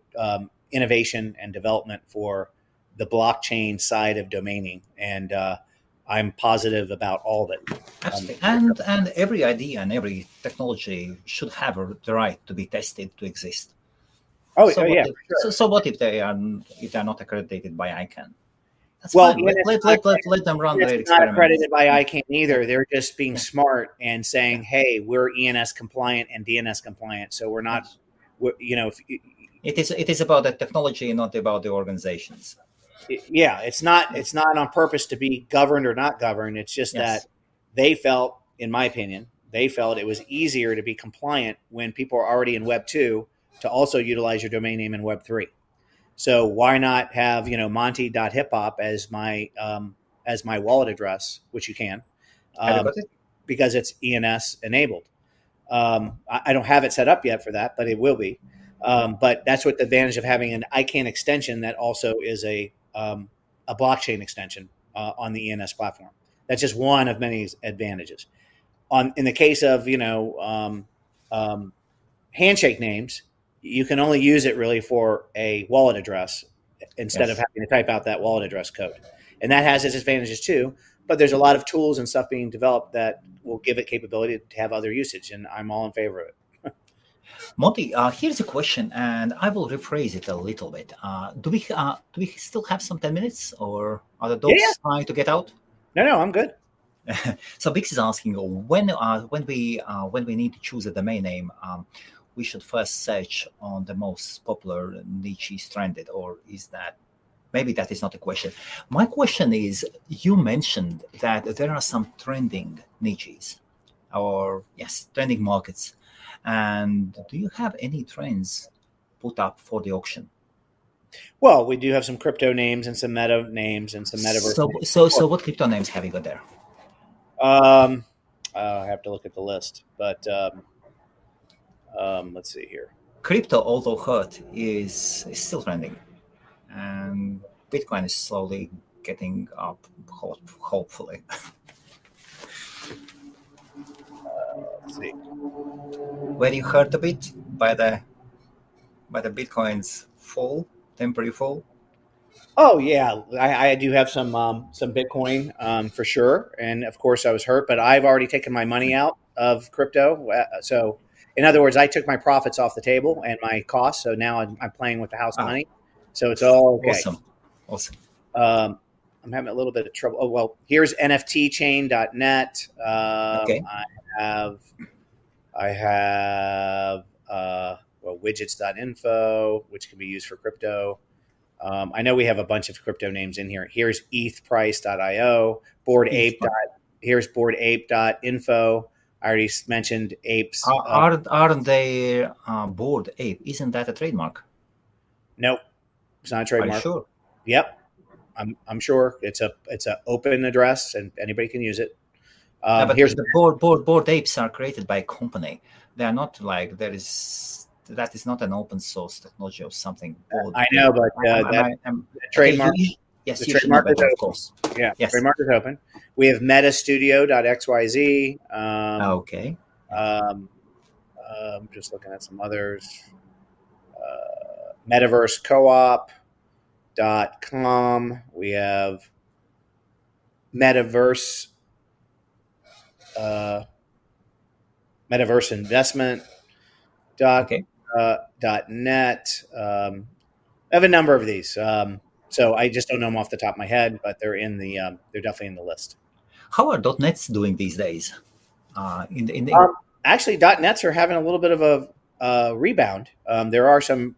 innovation and development for the blockchain side of domaining. And I'm positive about all that. Absolutely. And every idea and every technology should have the right to be tested to exist. So what if they are not accredited by ICANN? That's fine. Let them run their experiments. It's not accredited by ICANN either. They're just being smart and saying, hey, we're ENS compliant and DNS compliant. So we're not, it is about the technology and not about the organizations. It's not on purpose to be governed or not governed. It's just that they felt, in my opinion, it was easier to be compliant when people are already in Web 2 to also utilize your domain name in Web 3. So why not have, Monty.hiphop as my wallet address, which you can, because it's ENS enabled. I don't have it set up yet for that, but it will be. But that's what the advantage of having an ICANN extension that also is a blockchain extension on the ENS platform. That's just one of many advantages. In the case of, handshake names, you can only use it really for a wallet address instead of having to type out that wallet address code. And that has its advantages too, but there's a lot of tools and stuff being developed that will give it capability to have other usage, and I'm all in favor of it. Monty, here's a question, and I will rephrase it a little bit. Do we still have some 10 minutes, or are the dogs trying to get out? No, I'm good. So Bix is asking, when we need to choose a domain name, we should first search on the most popular niche trended, or is that, maybe that is not a question. My question is, you mentioned that there are some trending niches or trending markets. And do you have any trends put up for the auction? Well, we do have some crypto names and some meta names and some metaverse. So what crypto names have you got there? I have to look at the list, but, let's see here. Crypto, although hurt, is still trending, and Bitcoin is slowly getting up, hopefully. Let's see. Were you hurt a bit by the Bitcoin's fall, temporary fall? Oh yeah, I do have some Bitcoin for sure, and of course I was hurt, but I've already taken my money out of crypto, so. In other words, I took my profits off the table and my costs. So now I'm playing with the house money. So it's all okay. Awesome. I'm having a little bit of trouble. Oh, well, here's nftchain.net. I have widgets.info, which can be used for crypto. I know we have a bunch of crypto names in here. Here's ethprice.io, boredape.info. I already mentioned apes. Aren't they Bored Ape? Isn't that a trademark? No, it's not a trademark. Are you sure? Yep, I'm sure it's an open address and anybody can use it. But here's the Bored Apes are created by a company. They are not like that is not an open source technology or something. I know, but that trademark. Yes, the trademark is open. Of course. Yeah, yes. Trademark is open. We have metastudio.xyz. Okay. I'm just looking at some others. Metaversecoop.com. We have metaverseinvestment.net. I have a number of these. So I just don't know them off the top of my head, but they're they're definitely in the list. How are .nets doing these days? Actually, .nets are having a little bit of a rebound. There are some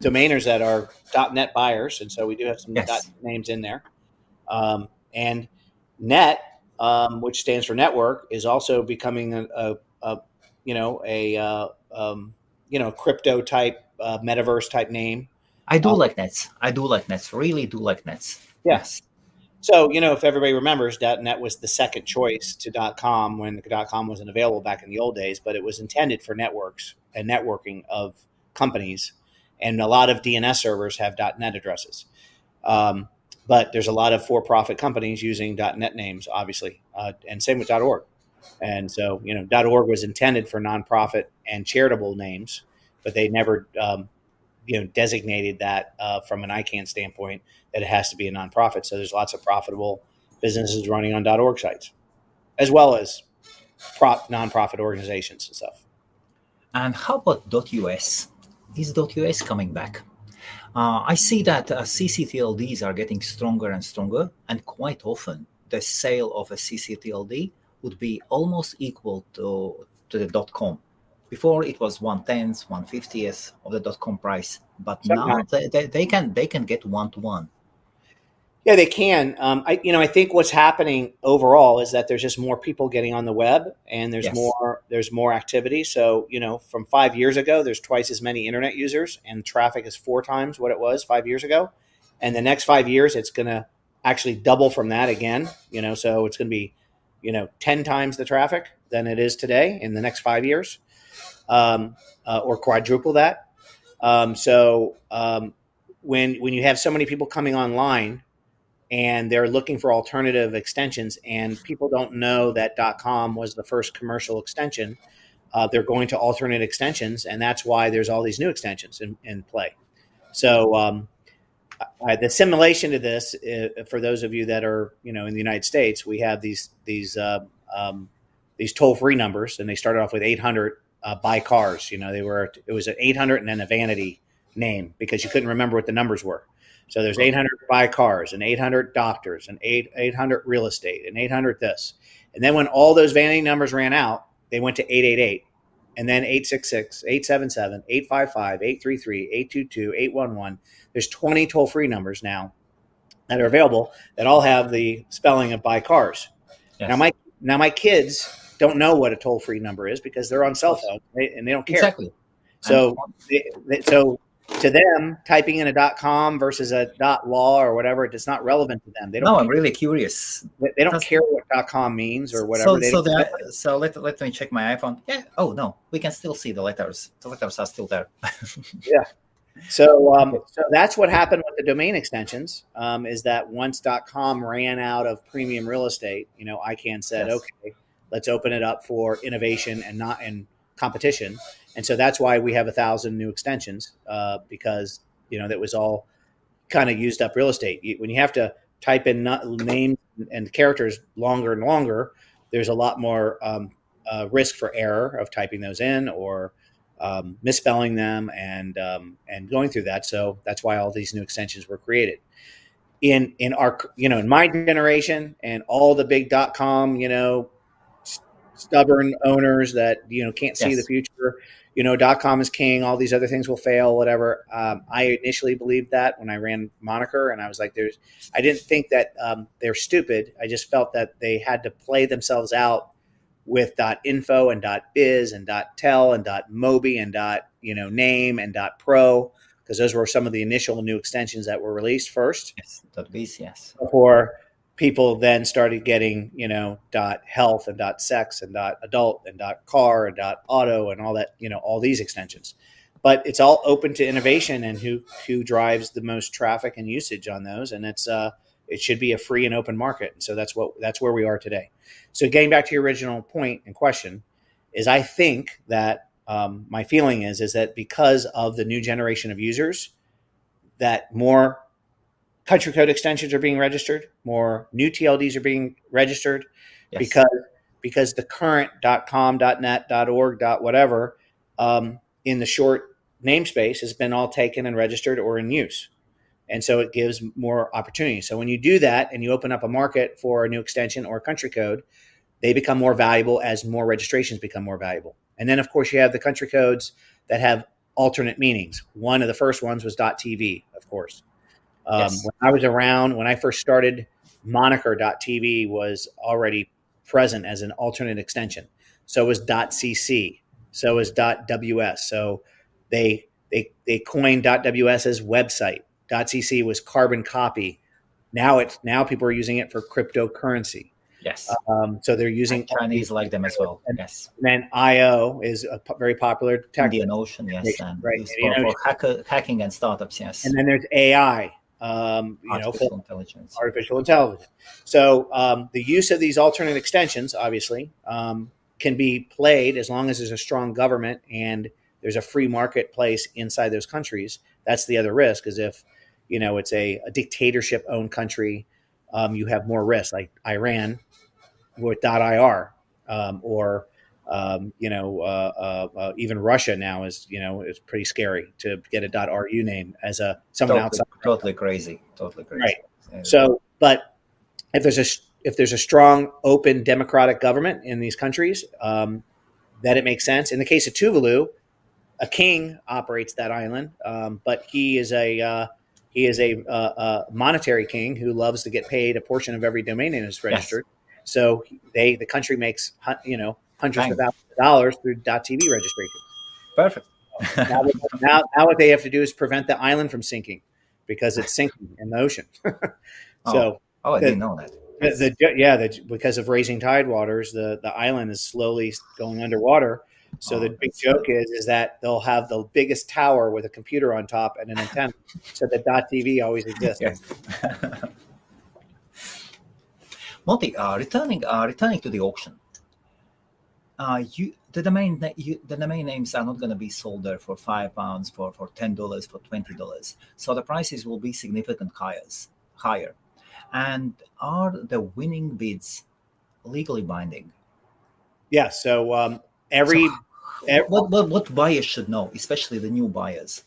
domainers that are .net buyers, and so we do have some .net names in there. And .net, which stands for network, is also becoming a crypto type metaverse type name. I do like nets. Really do like nets. Yes. So, if everybody remembers, .net was the second choice to .com when .com wasn't available back in the old days, but it was intended for networks and networking of companies. And a lot of DNS servers have .net addresses. But there's a lot of for-profit companies using .net names, obviously, and same with .org. And so, you know, .org was intended for nonprofit and charitable names, but they never, you know, designated that from an ICANN standpoint that it has to be a nonprofit. So there's lots of profitable businesses running on .org sites, as well as nonprofit organizations and stuff. And how about .us? Is .us coming back? I see that CCTLDs are getting stronger and stronger, and quite often the sale of a CCTLD would be almost equal to the .com. Before it was 1/10th, 1/50th of the .com price, but sometimes. Now they can get 1-to-1. Yeah, they can. I think what's happening overall is that there's just more people getting on the web, and there's more activity. So, you know, from 5 years ago, there's twice as many internet users, and traffic is 4 times what it was 5 years ago. And the next 5 years, it's going to actually double from that again. You know, so it's going to be, you know, 10 times the traffic than it is today in the next 5 years, or quadruple that. When you have so many people coming online, and they're looking for alternative extensions, and people don't know that .com was the first commercial extension. They're going to alternate extensions, and that's why there's all these new extensions in play. So the simulation to this, for those of you that are, you know, in the United States, we have these toll-free numbers, and they started off with 800 buy cars. You know, it was an 800 and then a vanity name because you couldn't remember what the numbers were. So there's 800 buy cars and 800 doctors and 800 real estate and 800 this. And then when all those vanity numbers ran out, they went to 888 and then 866, 877, 855, 833, 822, 811. There's 20 toll-free numbers now that are available that all have the spelling of buy cars. Yes. Now my kids don't know what a toll-free number is because they're on cell phone and they don't care. Exactly. So to them, typing in a .com versus a .law or whatever, it's not relevant to them. They don't. No, I'm really curious. They don't care what .com means or whatever. So let me check my iPhone. Yeah. Oh no, we can still see the letters. The letters are still there. Yeah. So that's what happened with the domain extensions. Is that once .com ran out of premium real estate, you know, ICANN said, okay, let's open it up for innovation and competition. And so that's why we have 1,000 new extensions because, you know, that was all kind of used up real estate. When you have to type in names and characters longer and longer, there's a lot more risk for error of typing those in or misspelling them and going through that. So that's why all these new extensions were created. In our, you know, in my generation and all the big .com, you know, stubborn owners that, you know, can't see the future, you know, .com is king, all these other things will fail, whatever. I initially believed that when I ran Moniker, and I was like, I didn't think that they're stupid. I just felt that they had to play themselves out with .info and .biz and .tel and .mobi and .name and .pro, because those were some of the initial new extensions that were released first. Yes, .biz, yes. Before people then started getting, you know, .health and .sex and .adult and .car and .auto and all that, you know, all these extensions. But it's all open to innovation and who drives the most traffic and usage on those. And it's it should be a free and open market. And so that's where we are today. So getting back to your original point and question is, I think that my feeling is that because of the new generation of users, that more country code extensions are being registered, more new TLDs are being registered, because the current .com, .net, .org, .whatever in the short namespace has been all taken and registered or in use. And so it gives more opportunity. So when you do that and you open up a market for a new extension or country code, they become more valuable as more registrations become more valuable. And then, of course, you have the country codes that have alternate meanings. One of the first ones was .tv, of course. When I was around, when I first started, Moniker.tv was already present as an alternate extension. So was .cc. So was .ws. So they coined .ws as website. .cc was carbon copy. Now people are using it for cryptocurrency. Yes. So they're using and Chinese like them as well. And, yes. And then IO is a very popular tech. Indian Ocean, yes. And right. For hacking and startups, yes. And then there's AI. Artificial intelligence. So the use of these alternate extensions, obviously, can be played as long as there's a strong government and there's a free marketplace inside those countries. That's the other risk, is if, you know, it's a dictatorship-owned country, you have more risk, like Iran with .ir, even Russia now is, you know, it's pretty scary to get a .ru name as a someone totally, outside. Totally crazy. Right. Yeah. So, but if there's a strong, open, democratic government in these countries, that it makes sense. In the case of Tuvalu, a king operates that island, but he is a monetary king who loves to get paid a portion of every domain name is registered. Yes. So the country makes, you know, hundreds of thousands of dollars through .tv registration. Perfect. now what they have to do is prevent the island from sinking, because it's sinking in the ocean. I didn't know that. Because of raising tide waters, the island is slowly going underwater. So the big joke is that they'll have the biggest tower with a computer on top and an antenna, so that .tv always exists. Yes. Monty, returning to the auction. The domain names are not going to be sold there for £5, for $10, for $20. So the prices will be significantly higher. And are the winning bids legally binding? Yeah. So what buyers should know, especially the new buyers.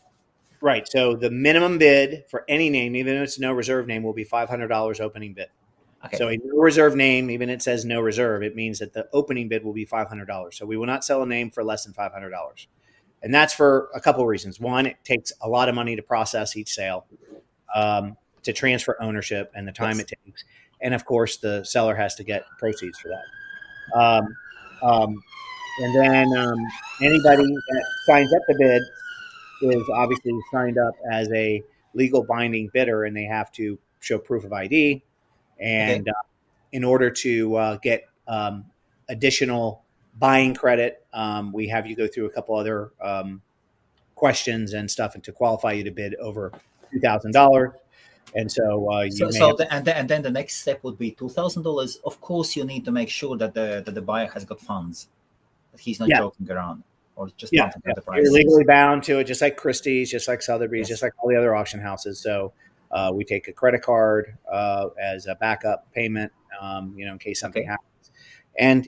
Right. So the minimum bid for any name, even if it's no reserve name, will be $500 opening bid. Okay. So a no reserve name, even it says no reserve, it means that the opening bid will be $500. So we will not sell a name for less than $500. And that's for a couple of reasons. One, it takes a lot of money to process each sale, to transfer ownership, and the time it takes. And, of course, the seller has to get proceeds for that. And then anybody that signs up the bid is obviously signed up as a legal binding bidder, and they have to show proof of ID. And in order to get additional buying credit, we have you go through a couple other questions and stuff, and to qualify you to bid over $2,000. And so, then the next step would be $2,000. Of course, you need to make sure that the buyer has got funds, that he's not joking around, or just the price. You're legally bound to it, just like Christie's, just like Sotheby's, just like all the other auction houses. So. We take a credit card as a backup payment, in case something happens. And,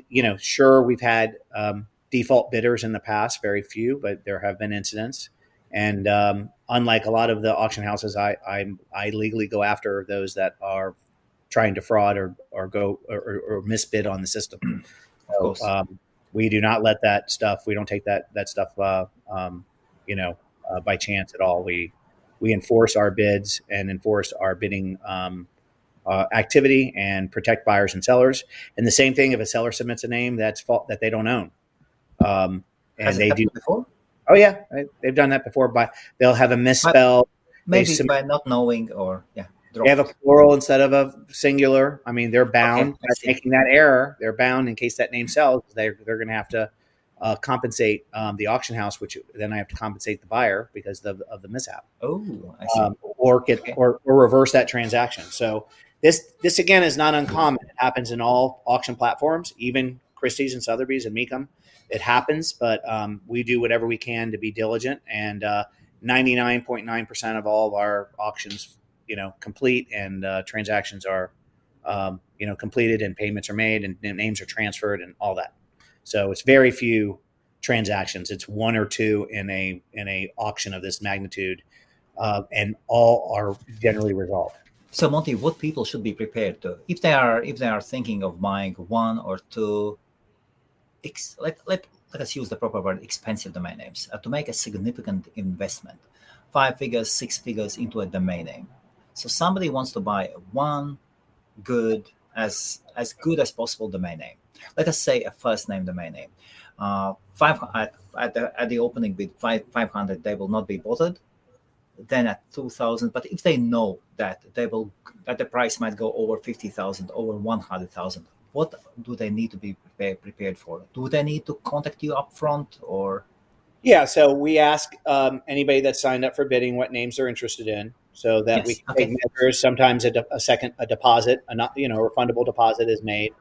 we've had default bidders in the past, very few, but there have been incidents. And unlike a lot of the auction houses, I legally go after those that are trying to fraud or misbid on the system. So we do not let that stuff. We don't take that stuff, by chance at all. We enforce our bids and enforce our bidding activity and protect buyers and sellers. And the same thing if a seller submits a name that they don't own. And they do before? Oh yeah, they've done that before. But they'll have a misspell, by not knowing, or they have a plural instead of a singular. I mean, they're bound by making that error. They're bound in case that name sells. They're going to have to compensate the auction house, which then I have to compensate the buyer because of the mishap. Oh, I see. Or reverse that transaction. So this again is not uncommon. It happens in all auction platforms, even Christie's and Sotheby's and Mecum. It happens, but we do whatever we can to be diligent. And 99.9% of all of our auctions, complete, and transactions are, completed, and payments are made, and names are transferred, and all that. So it's very few transactions. It's one or two in a auction of this magnitude, and all are generally resolved. So Monty, what people should be prepared to, if they are thinking of buying one or two, let us use the proper word, expensive domain names, to make a significant investment, 5 figures, 6 figures into a domain name. So somebody wants to buy one good as possible domain name. Let us say a first name domain name. At the opening bid, 500, they will not be bothered. Then at 2,000, but if they know that the price might go over 50,000, over 100,000, what do they need to be prepared for? Do they need to contact you up front or? Yeah, so we ask anybody that signed up for bidding what names they're interested in, so that we can take measures. Sometimes a deposit, refundable deposit is made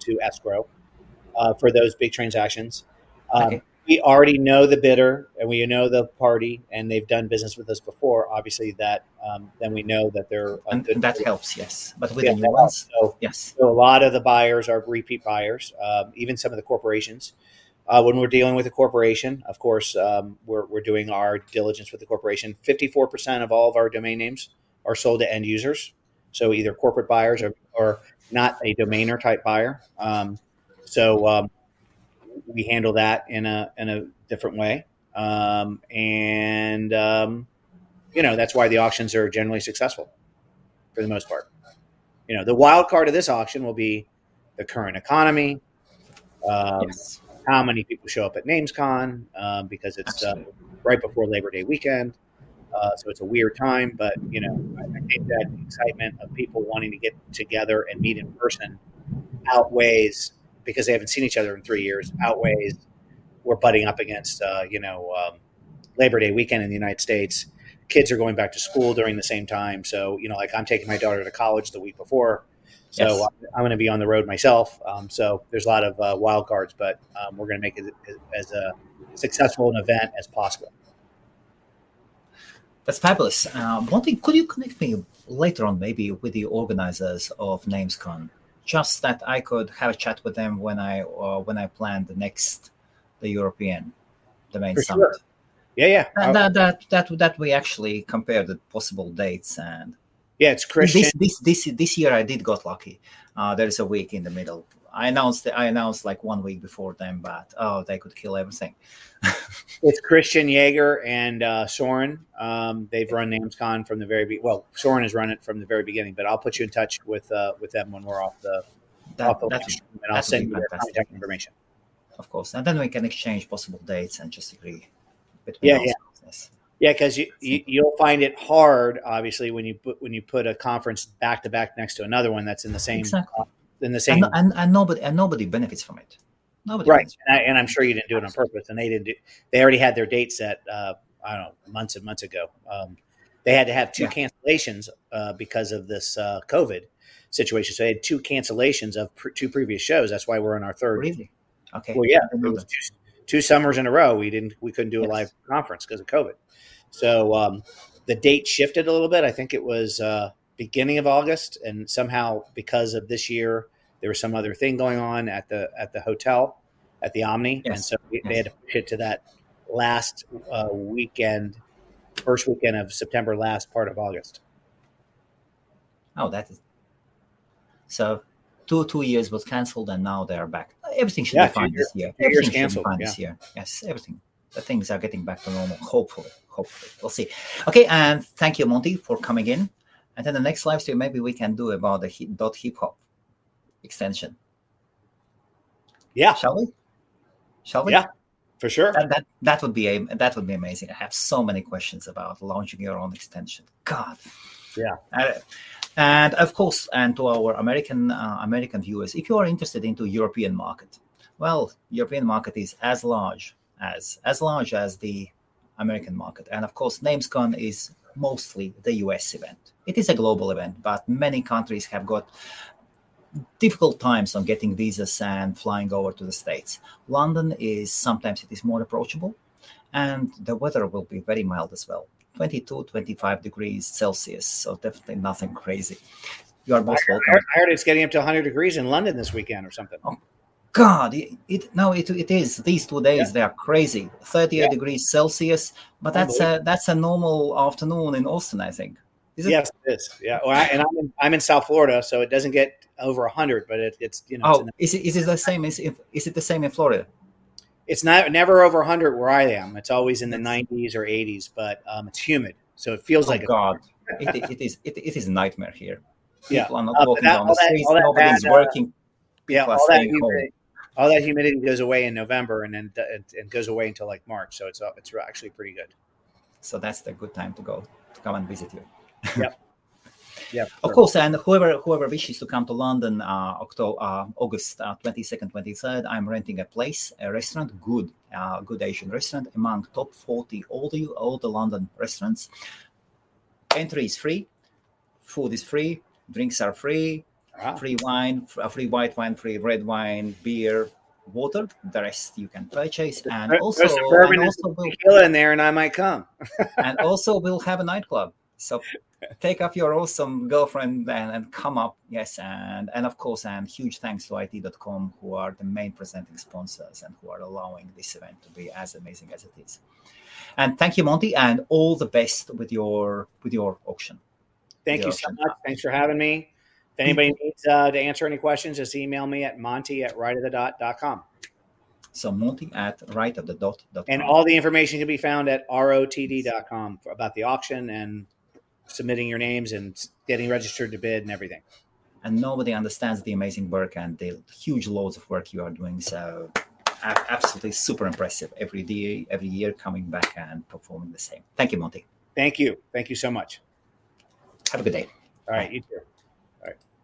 to escrow for those big transactions. We already know the bidder and we know the party, and they've done business with us before. Obviously, that then we know that they're and that helps. Yes, but with the ones, so a lot of the buyers are repeat buyers, even some of the corporations. When we're dealing with a corporation, of course, we're doing our diligence with the corporation. 54% of all of our domain names are sold to end users, so either corporate buyers or not a domainer type buyer. We handle that in a different way, that's why the auctions are generally successful for the most part. You know, the wild card of this auction will be the current economy. How many people show up at NamesCon because it's right before Labor Day weekend. So it's a weird time, but, you know, I think that the excitement of people wanting to get together and meet in person outweighs, because they haven't seen each other in 3 years, outweighs we're butting up against, Labor Day weekend in the United States. Kids are going back to school during the same time. So, you know, like I'm taking my daughter to college the week before. So I'm going to be on the road myself. So there's a lot of wild cards, but we're going to make it as a successful an event as possible. That's fabulous. Monty, could you connect me later on maybe with the organizers of NamesCon? Just that I could have a chat with them when I plan the European domain summit. Sure. Yeah. And that we actually compare the possible dates and. Yeah, it's Christian. This year I did got lucky. There is a week in the middle. I announced like 1 week before them, but they could kill everything. It's Christian Jaeger and Soren. They've run NamesCon from the very beginning. Well, Soren has run it from the very beginning, but I'll put you in touch with them when we're off the launch, and I'll send you their contact information. Of course, and then we can exchange possible dates and just agree between us. Yeah, because you'll find it hard, obviously, when you put a conference back to back next to another one that's in the same in the same. And nobody benefits from it. Nobody, right? And I'm sure you didn't do it on purpose, and they didn't. They already had their date set. I don't know, months and months ago. They had to have two cancellations because of this COVID situation. So they had two cancellations of two previous shows. That's why we're on our third. Really? Okay. Well, yeah, it was two summers in a row we couldn't do a live conference because of COVID. So the date shifted a little bit. I think it was beginning of August, and somehow because of this year, there was some other thing going on at the hotel, at the Omni, and so they had to push it to that last weekend, first weekend of September, last part of August. Oh, that is so. Two years was canceled, and now they are back. Everything should be fine this year. Everything should be fine this year. Yes, everything. The things are getting back to normal, hopefully. We'll see. Okay, and thank you, Monty, for coming in. And then the next live stream, maybe we can do about the .hiphop extension. Yeah. Shall we? Yeah, for sure. That would be amazing. I have so many questions about launching your own extension. God. Yeah. And of course, and to our American viewers, if you are interested into European market, well, European market is as large as the American market. And of course, NamesCon is mostly the US event. It is a global event, but many countries have got difficult times on getting visas and flying over to the States. London is sometimes it is more approachable, and the weather will be very mild as well, 22, 25 degrees Celsius, so definitely nothing crazy. You are most welcome. I heard it's getting up to 100 degrees in London this weekend or something. Oh. God, it is. These 2 days they are crazy. 38 degrees Celsius, but that's a normal afternoon in Austin, I think. Is it? Yes, it is. Yeah, well, I'm in South Florida, so it doesn't get over 100, but it's you know. Oh, is it the same? Is it the same in Florida? It's not never over 100 where I am. It's always in the 90s or 80s, but it's humid, so it feels like. Oh God, it is a nightmare here. People are not walking down the streets. Nobody's working. All that humidity goes away in November, and then it goes away until like March. So it's actually pretty good. So that's the good time to come and visit you. Yep. Yeah, sure. Of course, and whoever wishes to come to London, August 22nd, 23rd, I'm renting a place, a restaurant, good Asian restaurant, among top 40 all the London restaurants. Entry is free, food is free, drinks are free, free wine, free white wine, free red wine, beer, water. The rest you can purchase, and also we'll in there, and I might come. And also we'll have a nightclub. So take up your awesome girlfriend and come up. Yes, and of course, and huge thanks to it.com, who are the main presenting sponsors and who are allowing this event to be as amazing as it is. And thank you, Monty, and all the best with your auction. Thank you so much. Thanks for having me. If anybody needs to answer any questions, just email me at monty@rotd.com. So monty@rotd.com. And all the information can be found at rotd.com about the auction and submitting your names and getting registered to bid and everything. And nobody understands the amazing work and the huge loads of work you are doing. So absolutely super impressive every year coming back and performing the same. Thank you, Monty. Thank you. Thank you so much. Have a good day. All right. You too. All right.